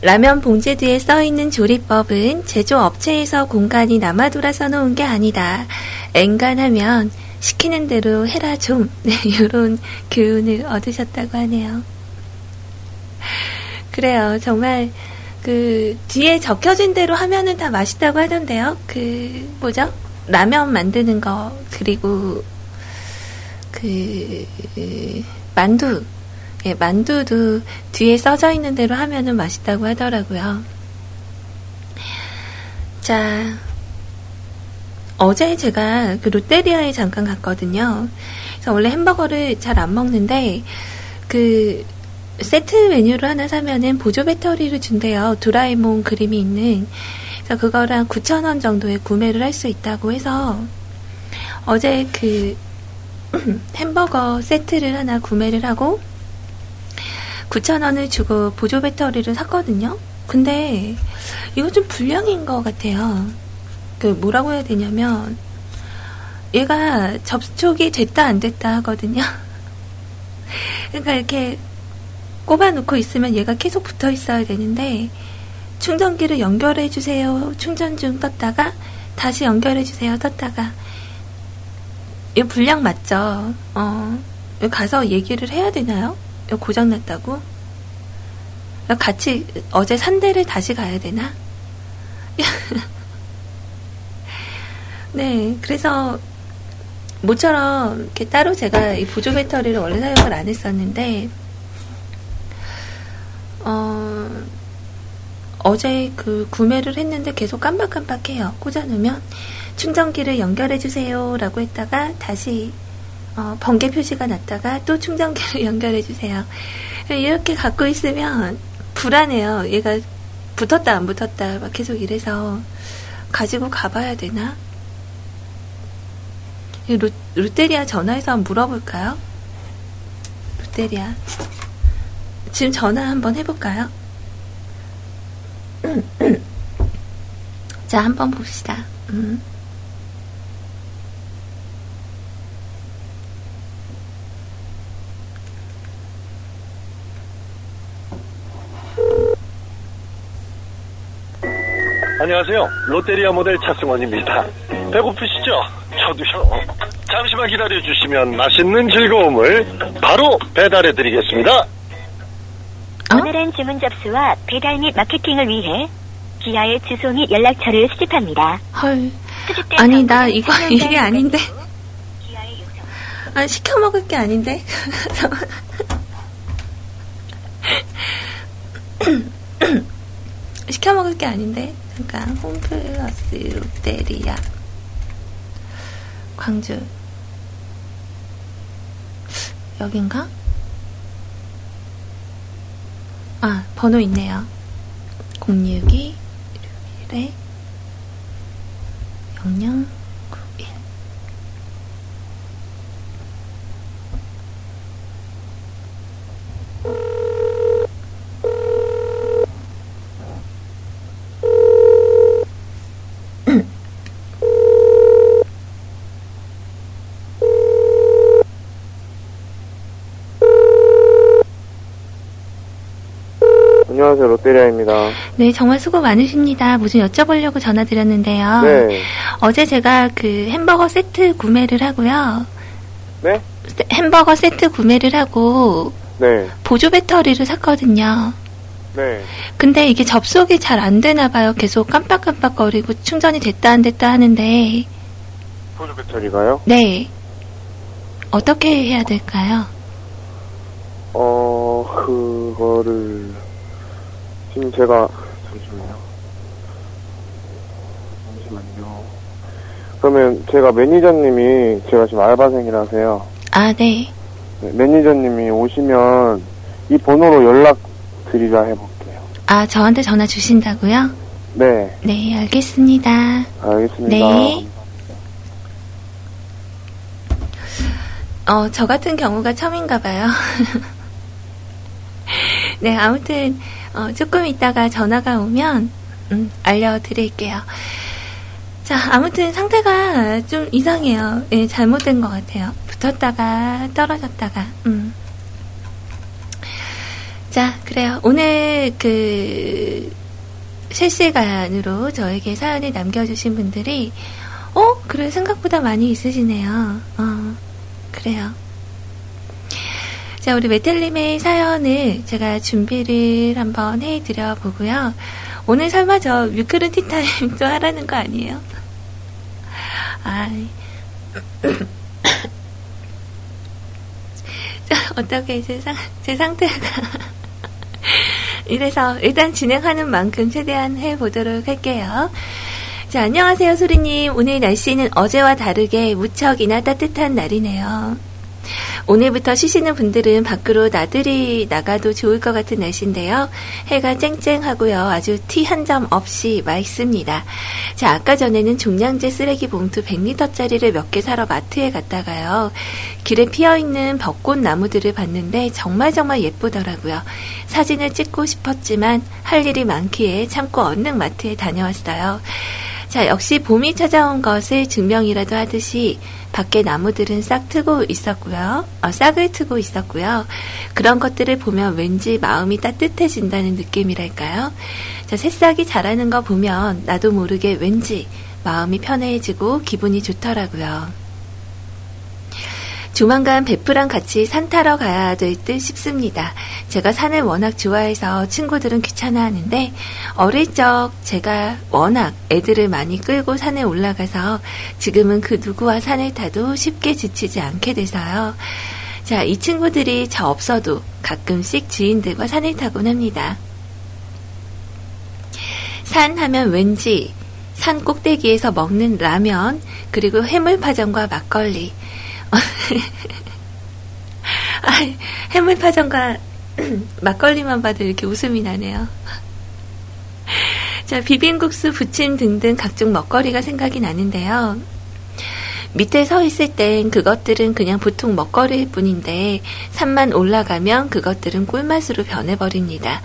라면 봉지 뒤에 써있는 조리법은 제조업체에서 공간이 남아돌아 써놓은 게 아니다. 엔간하면 시키는 대로 해라 좀. 네, 이런 교훈을 얻으셨다고 하네요. 그래요, 정말 그 뒤에 적혀진 대로 하면은 다 맛있다고 하던데요. 그 뭐죠? 라면 만드는 거, 그리고 그 만두, 예, 만두도 뒤에 써져 있는 대로 하면은 맛있다고 하더라고요. 자, 어제 제가 그 롯데리아에 잠깐 갔거든요. 그래서 원래 햄버거를 잘 안 먹는데 그 세트 메뉴를 하나 사면은 보조 배터리를 준대요. 도라에몽 그림이 있는. 그래서 그거랑 9,000원 정도에 구매를 할 수 있다고 해서 어제 그 햄버거 세트를 하나 구매를 하고 9,000원을 주고 보조 배터리를 샀거든요. 근데 이거 좀 불량인 것 같아요. 그 뭐라고 해야 되냐면 얘가 접촉이 됐다 안 됐다 하거든요. 그러니까 이렇게 꼽아놓고 있으면 얘가 계속 붙어 있어야 되는데, 충전기를 연결해주세요 충전 중 떴다가 다시 연결해주세요 떴다가, 이거 불량 맞죠? 가서 얘기를 해야 되나요? 이거 고장났다고? 같이 어제 산 데를 다시 가야 되나? 네, 그래서 모처럼 이렇게 따로 제가 이 보조 배터리를 원래 사용을 안 했었는데 어제 그 구매를 했는데 계속 깜빡깜빡해요. 꽂아놓으면 충전기를 연결해주세요 라고 했다가 다시 번개 표시가 났다가 또 충전기를 연결해주세요. 이렇게 갖고 있으면 불안해요. 얘가 붙었다 안 붙었다 막 계속 이래서 가지고 가봐야 되나? 롯데리아 전화해서 한번 물어볼까요? 롯데리아 지금 전화 한번 해볼까요? 자, 한번 봅시다. 안녕하세요. 롯데리아 모델 차승원입니다. 배고프시죠? 저도요. 잠시만 기다려주시면 맛있는 즐거움을 바로 배달해드리겠습니다. 오늘은 주문 접수와 배달 및 마케팅을 위해 기아의 주소 및 연락처를 수집합니다. 헐. 아니, 나 이거, 이게 아닌데. 아, 시켜 먹을 게 아닌데. 시켜 먹을 게 아닌데. 잠깐, 홈플러스 롯데리아 광주 여긴가? 아, 번호 있네요. 062-161-0091. 안녕하세요. 롯데리아입니다. 네, 정말 수고 많으십니다. 무슨 여쭤보려고 전화드렸는데요. 네. 어제 제가 그 햄버거 세트 구매를 하고요. 네? 햄버거 세트 구매를 하고 네. 보조 배터리를 샀거든요. 네. 근데 이게 접속이 잘 안 되나 봐요. 계속 깜빡깜빡거리고 충전이 됐다 안 됐다 하는데. 보조 배터리가요? 네. 어떻게 해야 될까요? 그거를 지금 제가 잠시만요. 그러면 제가 매니저님이 제가 지금 알바생이라서요. 아, 네. 네. 매니저님이 오시면 이 번호로 연락 드리라 해볼게요. 아, 저한테 전화 주신다고요? 네. 네, 알겠습니다. 알겠습니다. 네. 저 같은 경우가 처음인가 봐요. 네, 아무튼 조금 있다가 전화가 오면 알려드릴게요. 자, 아무튼 상태가 좀 이상해요. 예, 잘못된 것 같아요. 붙었다가 떨어졌다가. 자, 그래요. 오늘 그 실시간으로 저에게 사연을 남겨주신 분들이 그래 생각보다 많이 있으시네요. 그래요. 자, 우리 메텔님의 사연을 제가 준비를 한번 해드려 보고요. 오늘 설마 저 뮤크른 티타임 또 하라는 거 아니에요? 어떻게 제 상태가 이래서 일단 진행하는 만큼 최대한 해보도록 할게요. 자, 안녕하세요 소리님. 오늘 날씨는 어제와 다르게 무척이나 따뜻한 날이네요. 오늘부터 쉬시는 분들은 밖으로 나들이 나가도 좋을 것 같은 날씨인데요. 해가 쨍쨍하고요. 아주 티 한 점 없이 맑습니다. 자, 아까 전에는 종량제 쓰레기 봉투 100리터짜리를 몇 개 사러 마트에 갔다가요. 길에 피어있는 벚꽃 나무들을 봤는데 정말 예쁘더라고요. 사진을 찍고 싶었지만 할 일이 많기에 참고 얼른 마트에 다녀왔어요. 자, 역시 봄이 찾아온 것을 증명이라도 하듯이 밖에 나무들은 싹을 트고 있었고요. 그런 것들을 보면 왠지 마음이 따뜻해진다는 느낌이랄까요? 자, 새싹이 자라는 거 보면 나도 모르게 왠지 마음이 편해지고 기분이 좋더라고요. 조만간 베프랑 같이 산 타러 가야 될 듯 싶습니다. 제가 산을 워낙 좋아해서 친구들은 귀찮아하는데 어릴 적 제가 워낙 애들을 많이 끌고 산에 올라가서 지금은 그 누구와 산을 타도 쉽게 지치지 않게 돼서요. 자, 이 친구들이 저 없어도 가끔씩 지인들과 산을 타곤 합니다. 산 하면 왠지 산 꼭대기에서 먹는 라면, 그리고 해물파전과 막걸리, 해물파전과 막걸리만 봐도 이렇게 웃음이 나네요. 자, 비빔국수, 부침 등등 각종 먹거리가 생각이 나는데요. 밑에 서 있을 땐 그것들은 그냥 보통 먹거리일 뿐인데 산만 올라가면 그것들은 꿀맛으로 변해버립니다.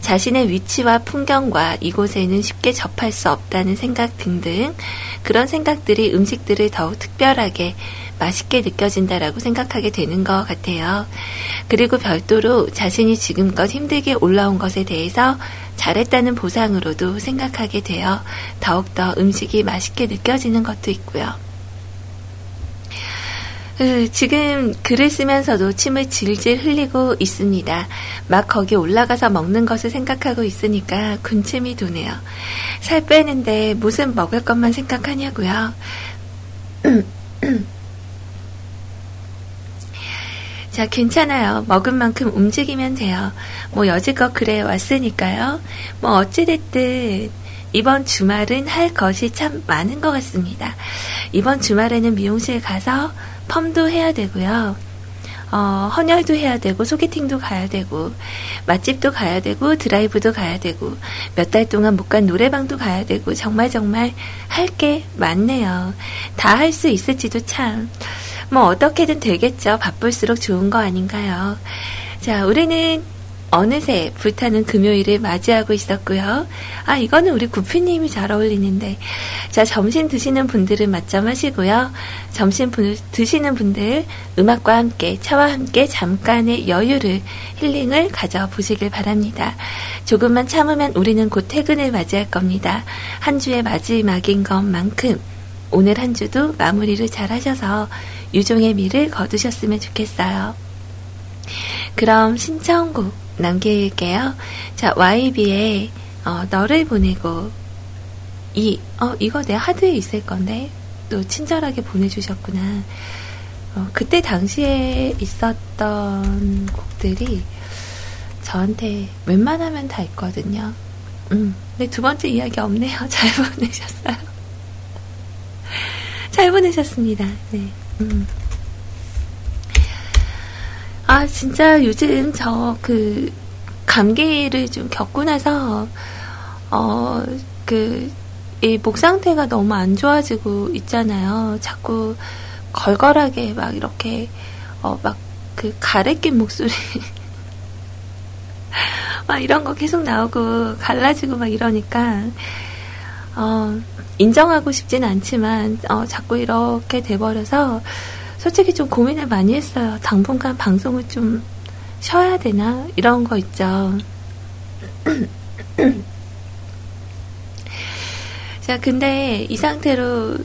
자신의 위치와 풍경과 이곳에는 쉽게 접할 수 없다는 생각 등등, 그런 생각들이 음식들을 더욱 특별하게 맛있게 느껴진다라고 생각하게 되는 것 같아요. 그리고 별도로 자신이 지금껏 힘들게 올라온 것에 대해서 잘했다는 보상으로도 생각하게 되어 더욱더 음식이 맛있게 느껴지는 것도 있고요. 지금 글을 쓰면서도 침을 질질 흘리고 있습니다. 막 거기 올라가서 먹는 것을 생각하고 있으니까 군침이 도네요. 살 빼는데 무슨 먹을 것만 생각하냐고요. 자, 괜찮아요. 먹은 만큼 움직이면 돼요. 뭐 여지껏 그래 왔으니까요. 뭐 어찌됐든 이번 주말은 할 것이 참 많은 것 같습니다. 이번 주말에는 미용실 가서 펌도 해야 되고요. 헌혈도 해야 되고, 소개팅도 가야 되고, 맛집도 가야 되고, 드라이브도 가야 되고, 몇 달 동안 못 간 노래방도 가야 되고, 정말 할 게 많네요. 다 할 수 있을지도 참. 뭐 어떻게든 되겠죠. 바쁠수록 좋은 거 아닌가요? 자, 우리는 어느새 불타는 금요일을 맞이하고 있었고요. 이거는 우리 구피님이 잘 어울리는데. 자, 점심 드시는 분들은 맛점하시고요. 점심 드시는 분들 음악과 함께, 차와 함께 잠깐의 여유를, 힐링을 가져보시길 바랍니다. 조금만 참으면 우리는 곧 퇴근을 맞이할 겁니다. 한 주의 마지막인 것만큼 오늘 한 주도 마무리를 잘 하셔서 유종의 미를 거두셨으면 좋겠어요. 그럼 신청곡 남길게요. 자, YB의 너를 보내고. 이거 내 하드에 있을 건데 또 친절하게 보내주셨구나. 그때 당시에 있었던 곡들이 저한테 웬만하면 다 있거든요. 근데 두 번째 이야기 없네요. 잘 보내셨어요. 잘 보내셨습니다. 네. 아, 진짜 요즘 저 감기를 좀 겪고 나서 이 목 상태가 너무 안 좋아지고 있잖아요. 자꾸 걸걸하게 막 이렇게 막 가래 낀 목소리 막 이런 거 계속 나오고 갈라지고 막 이러니까 인정하고 싶진 않지만 자꾸 이렇게 돼버려서 솔직히 좀 고민을 많이 했어요. 당분간 방송을 좀 쉬어야 되나? 이런 거 있죠. 자, 근데 이 상태로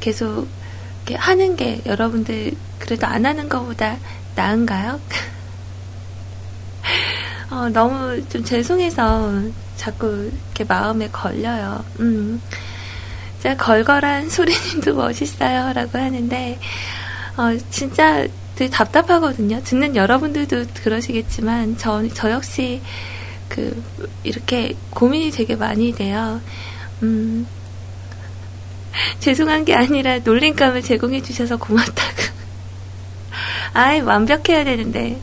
계속 이렇게 하는 게 여러분들 그래도 안 하는 것보다 나은가요? 너무 좀 죄송해서 자꾸 이렇게 마음에 걸려요. 자, 걸걸한 소리님도 멋있어요. 라고 하는데, 진짜 되게 답답하거든요. 듣는 여러분들도 그러시겠지만, 저 역시 이렇게 고민이 되게 많이 돼요. 죄송한 게 아니라 놀림감을 제공해 주셔서 고맙다고. 아이, 완벽해야 되는데.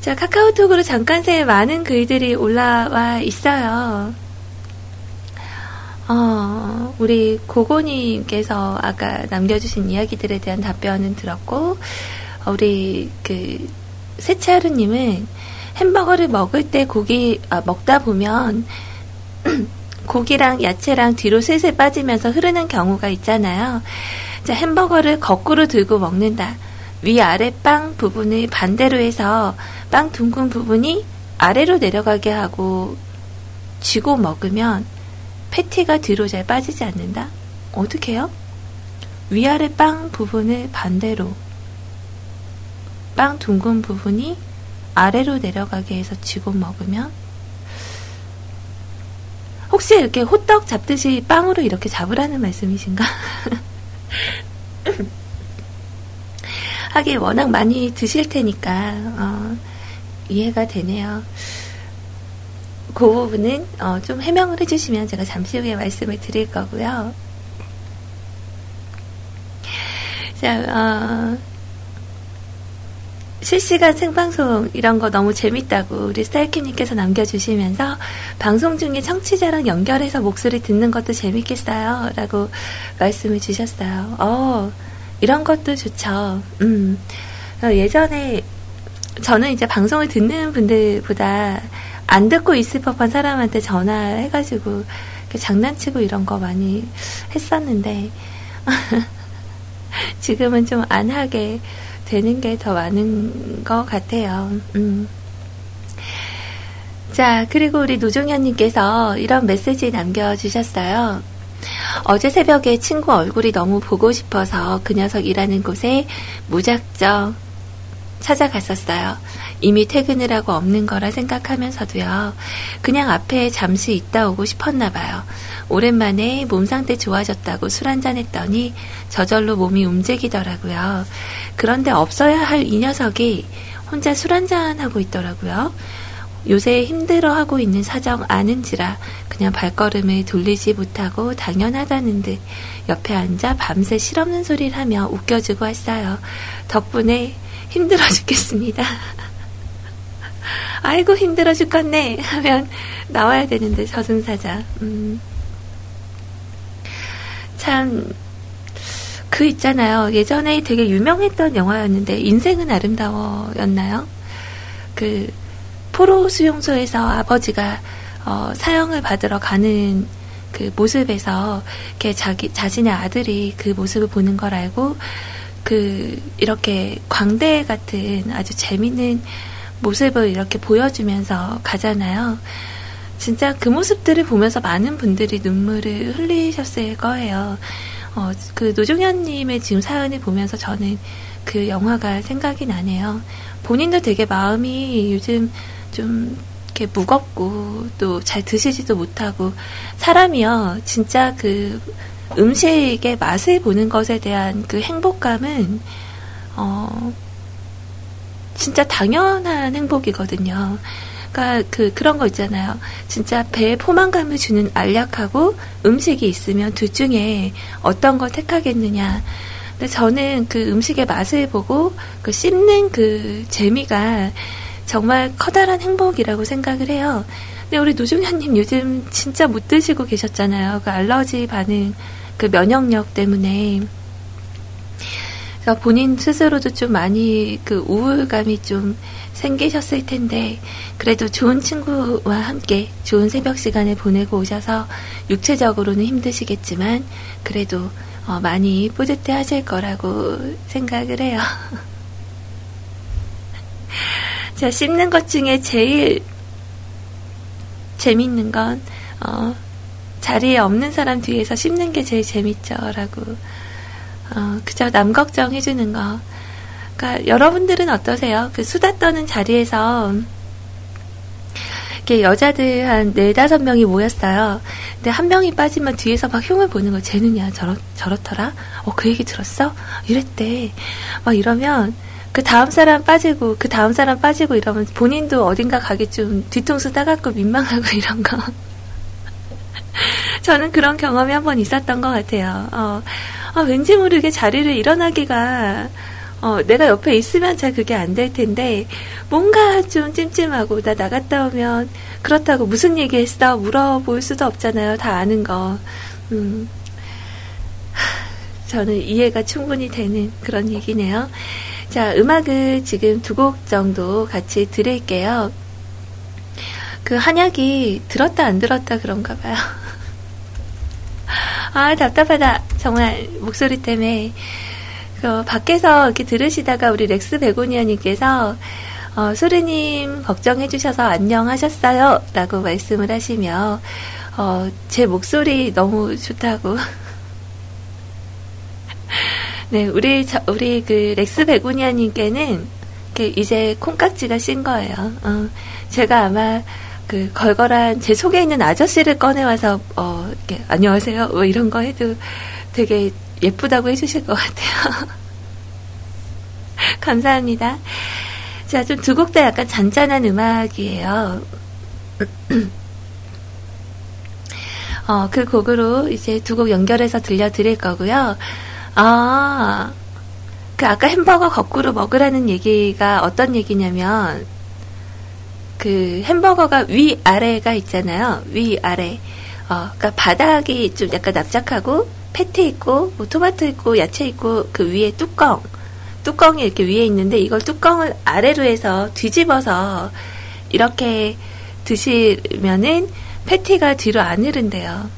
자, 카카오톡으로 잠깐 새에 많은 글들이 올라와 있어요. 우리 고고님께서 아까 남겨주신 이야기들에 대한 답변은 들었고, 우리 세치하루님은 햄버거를 먹을 때 먹다 보면 고기랑 야채랑 뒤로 슬슬 빠지면서 흐르는 경우가 있잖아요. 자, 햄버거를 거꾸로 들고 먹는다. 위아래 빵 부분을 반대로 해서 빵 둥근 부분이 아래로 내려가게 하고 쥐고 먹으면 패티가 뒤로 잘 빠지지 않는다. 어떻게 해요? 위아래 빵 부분을 반대로 빵 둥근 부분이 아래로 내려가게 해서 쥐고 먹으면, 혹시 이렇게 호떡 잡듯이 빵으로 이렇게 잡으라는 말씀이신가? 하긴 워낙 많이 드실 테니까 이해가 되네요. 그 부분은 좀 해명을 해주시면 제가 잠시 후에 말씀을 드릴 거고요. 자, 실시간 생방송 이런 거 너무 재밌다고 우리 스타일킴님께서 남겨주시면서, 방송 중에 청취자랑 연결해서 목소리 듣는 것도 재밌겠어요. 라고 말씀을 주셨어요. 이런 것도 좋죠. 예전에 저는 이제 방송을 듣는 분들보다 안 듣고 있을 법한 사람한테 전화해가지고 이렇게 장난치고 이런 거 많이 했었는데 지금은 좀 안 하게 되는 게 더 많은 것 같아요. 자, 그리고 우리 노종현님께서 이런 메시지 남겨주셨어요. 어제 새벽에 친구 얼굴이 너무 보고 싶어서 그 녀석 일하는 곳에 무작정 찾아갔었어요. 이미 퇴근을 하고 없는 거라 생각하면서도요. 그냥 앞에 잠시 있다 오고 싶었나 봐요. 오랜만에 몸 상태 좋아졌다고 술 한잔 했더니 저절로 몸이 움직이더라고요. 그런데 없어야 할 이 녀석이 혼자 술 한잔 하고 있더라고요. 요새 힘들어하고 있는 사정 아는지라 그냥 발걸음을 돌리지 못하고 당연하다는 듯 옆에 앉아 밤새 실없는 소리를 하며 웃겨주고 왔어요. 덕분에 힘들어 죽겠습니다. 아이고, 힘들어 죽겠네 하면 나와야 되는데 저승사자. 참 있잖아요. 예전에 되게 유명했던 영화였는데 인생은 아름다워였나요? 포로 수용소에서 아버지가 사형을 받으러 가는 그 모습에서 이렇게 자신의 아들이 그 모습을 보는 걸 알고 그 이렇게 광대 같은 아주 재밌는 모습을 이렇게 보여주면서 가잖아요. 진짜 그 모습들을 보면서 많은 분들이 눈물을 흘리셨을 거예요. 그 노종현님의 지금 사연을 보면서 저는 그 영화가 생각이 나네요. 본인도 되게 마음이 요즘 좀 이렇게 무겁고 또 잘 드시지도 못하고 사람이요. 진짜 그 음식의 맛을 보는 것에 대한 그 행복감은 진짜 당연한 행복이거든요. 그러니까 그런 거 있잖아요. 진짜 배에 포만감을 주는 알약하고 음식이 있으면 둘 중에 어떤 걸 택하겠느냐. 근데 저는 그 음식의 맛을 보고 그 씹는 그 재미가 정말 커다란 행복이라고 생각을 해요. 근데 우리 노중현님 요즘 진짜 못 드시고 계셨잖아요. 그 알러지 반응, 그 면역력 때문에. 그러니까 본인 스스로도 좀 많이 그 우울감이 좀 생기셨을 텐데 그래도 좋은 친구와 함께 좋은 새벽 시간을 보내고 오셔서 육체적으로는 힘드시겠지만 그래도 많이 뿌듯해 하실 거라고 생각을 해요. 제가 씹는 것 중에 제일 재밌는 건 자리에 없는 사람 뒤에서 씹는 게 제일 재밌죠 라고 그저 남 걱정해주는 거. 그러니까 여러분들은 어떠세요? 그 수다 떠는 자리에서 이렇게 여자들 한 4-5명이 모였어요. 근데 한 명이 빠지면 뒤에서 막 흉을 보는 거. 쟤는야 저렇더라? 그 얘기 들었어? 이랬대. 막 이러면 그 다음 사람 빠지고 그 다음 사람 빠지고 이러면 본인도 어딘가 가기 좀 뒤통수 따갑고 민망하고 이런 거. 저는 그런 경험이 한번 있었던 것 같아요. 왠지 모르게 자리를 일어나기가 내가 옆에 있으면 잘 그게 안 될 텐데 뭔가 좀 찜찜하고 나 나갔다 오면 그렇다고 무슨 얘기했어? 물어볼 수도 없잖아요. 다 아는 거. 저는 이해가 충분히 되는 그런 얘기네요. 자, 음악을 지금 2곡 정도 같이 드릴게요. 그 한약이 들었다 안 들었다 그런가 봐요. 아, 답답하다. 정말 목소리 때문에. 밖에서 이렇게 들으시다가 우리 렉스 베고니아님께서 소리님 걱정해주셔서 안녕하셨어요 라고 말씀을 하시며 제 목소리 너무 좋다고. 네, 우리 그 렉스 베고니아님께는 이제 콩깍지가 씌인 거예요. 제가 아마 그 걸걸한 제 속에 있는 아저씨를 꺼내와서 이렇게 안녕하세요 뭐 이런 거 해도 되게 예쁘다고 해주실 것 같아요. 감사합니다. 자, 좀 2곡 다 약간 잔잔한 음악이에요. 그 곡으로 이제 2곡 연결해서 들려드릴 거고요. 그 아까 햄버거 거꾸로 먹으라는 얘기가 어떤 얘기냐면 그 햄버거가 위아래가 있잖아요. 위아래. 그러니까 바닥이 좀 약간 납작하고 패티 있고 뭐 토마토 있고 야채 있고 그 위에 뚜껑이 이렇게 위에 있는데 이걸 뚜껑을 아래로 해서 뒤집어서 이렇게 드시면은 패티가 뒤로 안 흐른대요.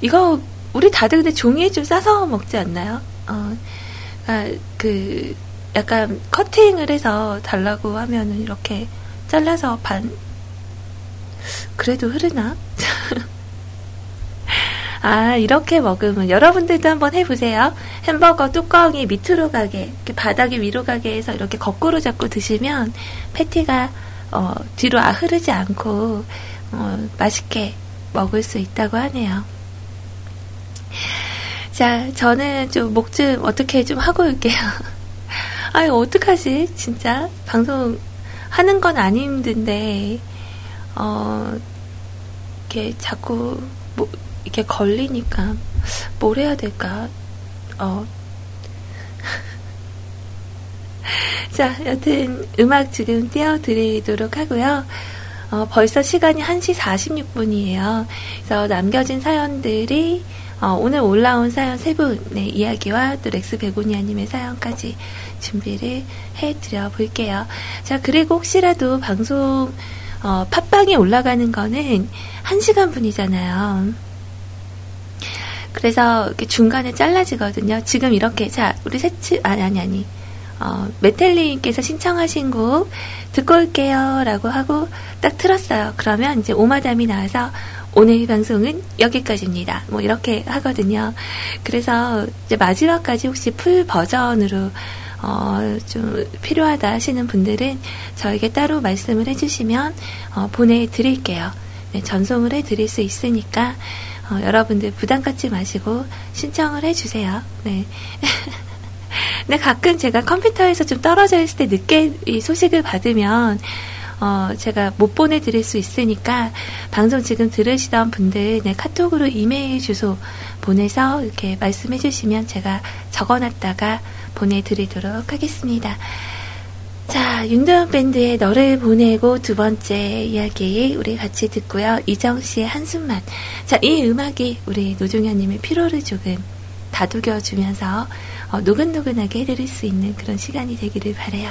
이거 우리 다들 근데 종이에 좀 싸서 먹지 않나요? 그 약간 커팅을 해서 달라고 하면은 이렇게 잘라서 반 그래도 흐르나? 아, 이렇게 먹으면 여러분들도 한번 해보세요. 햄버거 뚜껑이 밑으로 가게 이렇게 바닥이 위로 가게 해서 이렇게 거꾸로 잡고 드시면 패티가 뒤로 흐르지 않고 맛있게 먹을 수 있다고 하네요. 자, 저는 좀 목 좀 어떻게 좀 하고 올게요. 아유, 어떡하지? 진짜 방송 하는 건 안 힘든데 이렇게 자꾸 뭐 이렇게 걸리니까 뭘 해야 될까? 자, 여튼 음악 지금 띄워드리도록 하고요. 벌써 시간이 1시 46분이에요. 그래서 남겨진 사연들이 오늘 올라온 사연 3분의 이야기와 또 렉스 베고니아님의 사연까지 준비를 해드려 볼게요. 자, 그리고 혹시라도 방송 팟빵에 올라가는 거는 1시간 분이잖아요. 그래서 이렇게 중간에 잘라지거든요. 지금 이렇게, 자, 우리 새치, 메텔님께서 신청하신 곡 듣고 올게요. 라고 하고 딱 틀었어요. 그러면 이제 오마담이 나와서 오늘 방송은 여기까지입니다. 뭐 이렇게 하거든요. 그래서 이제 마지막까지 혹시 풀 버전으로 좀 필요하다 하시는 분들은 저에게 따로 말씀을 해주시면 보내드릴게요. 네, 전송을 해드릴 수 있으니까 여러분들 부담 갖지 마시고 신청을 해주세요. 네. 근데 가끔 제가 컴퓨터에서 좀 떨어져 있을 때 늦게 이 소식을 받으면 제가 못 보내드릴 수 있으니까 방송 지금 들으시던 분들 네, 카톡으로 이메일 주소 보내서 이렇게 말씀해 주시면 제가 적어놨다가 보내드리도록 하겠습니다. 자, 윤도현 밴드의 너를 보내고 두 번째 이야기 우리 같이 듣고요. 이정씨의 한숨만. 자, 이 음악이 우리 노종현님의 피로를 조금 다독여주면서 노근노근하게 해드릴 수 있는 그런 시간이 되기를 바라요.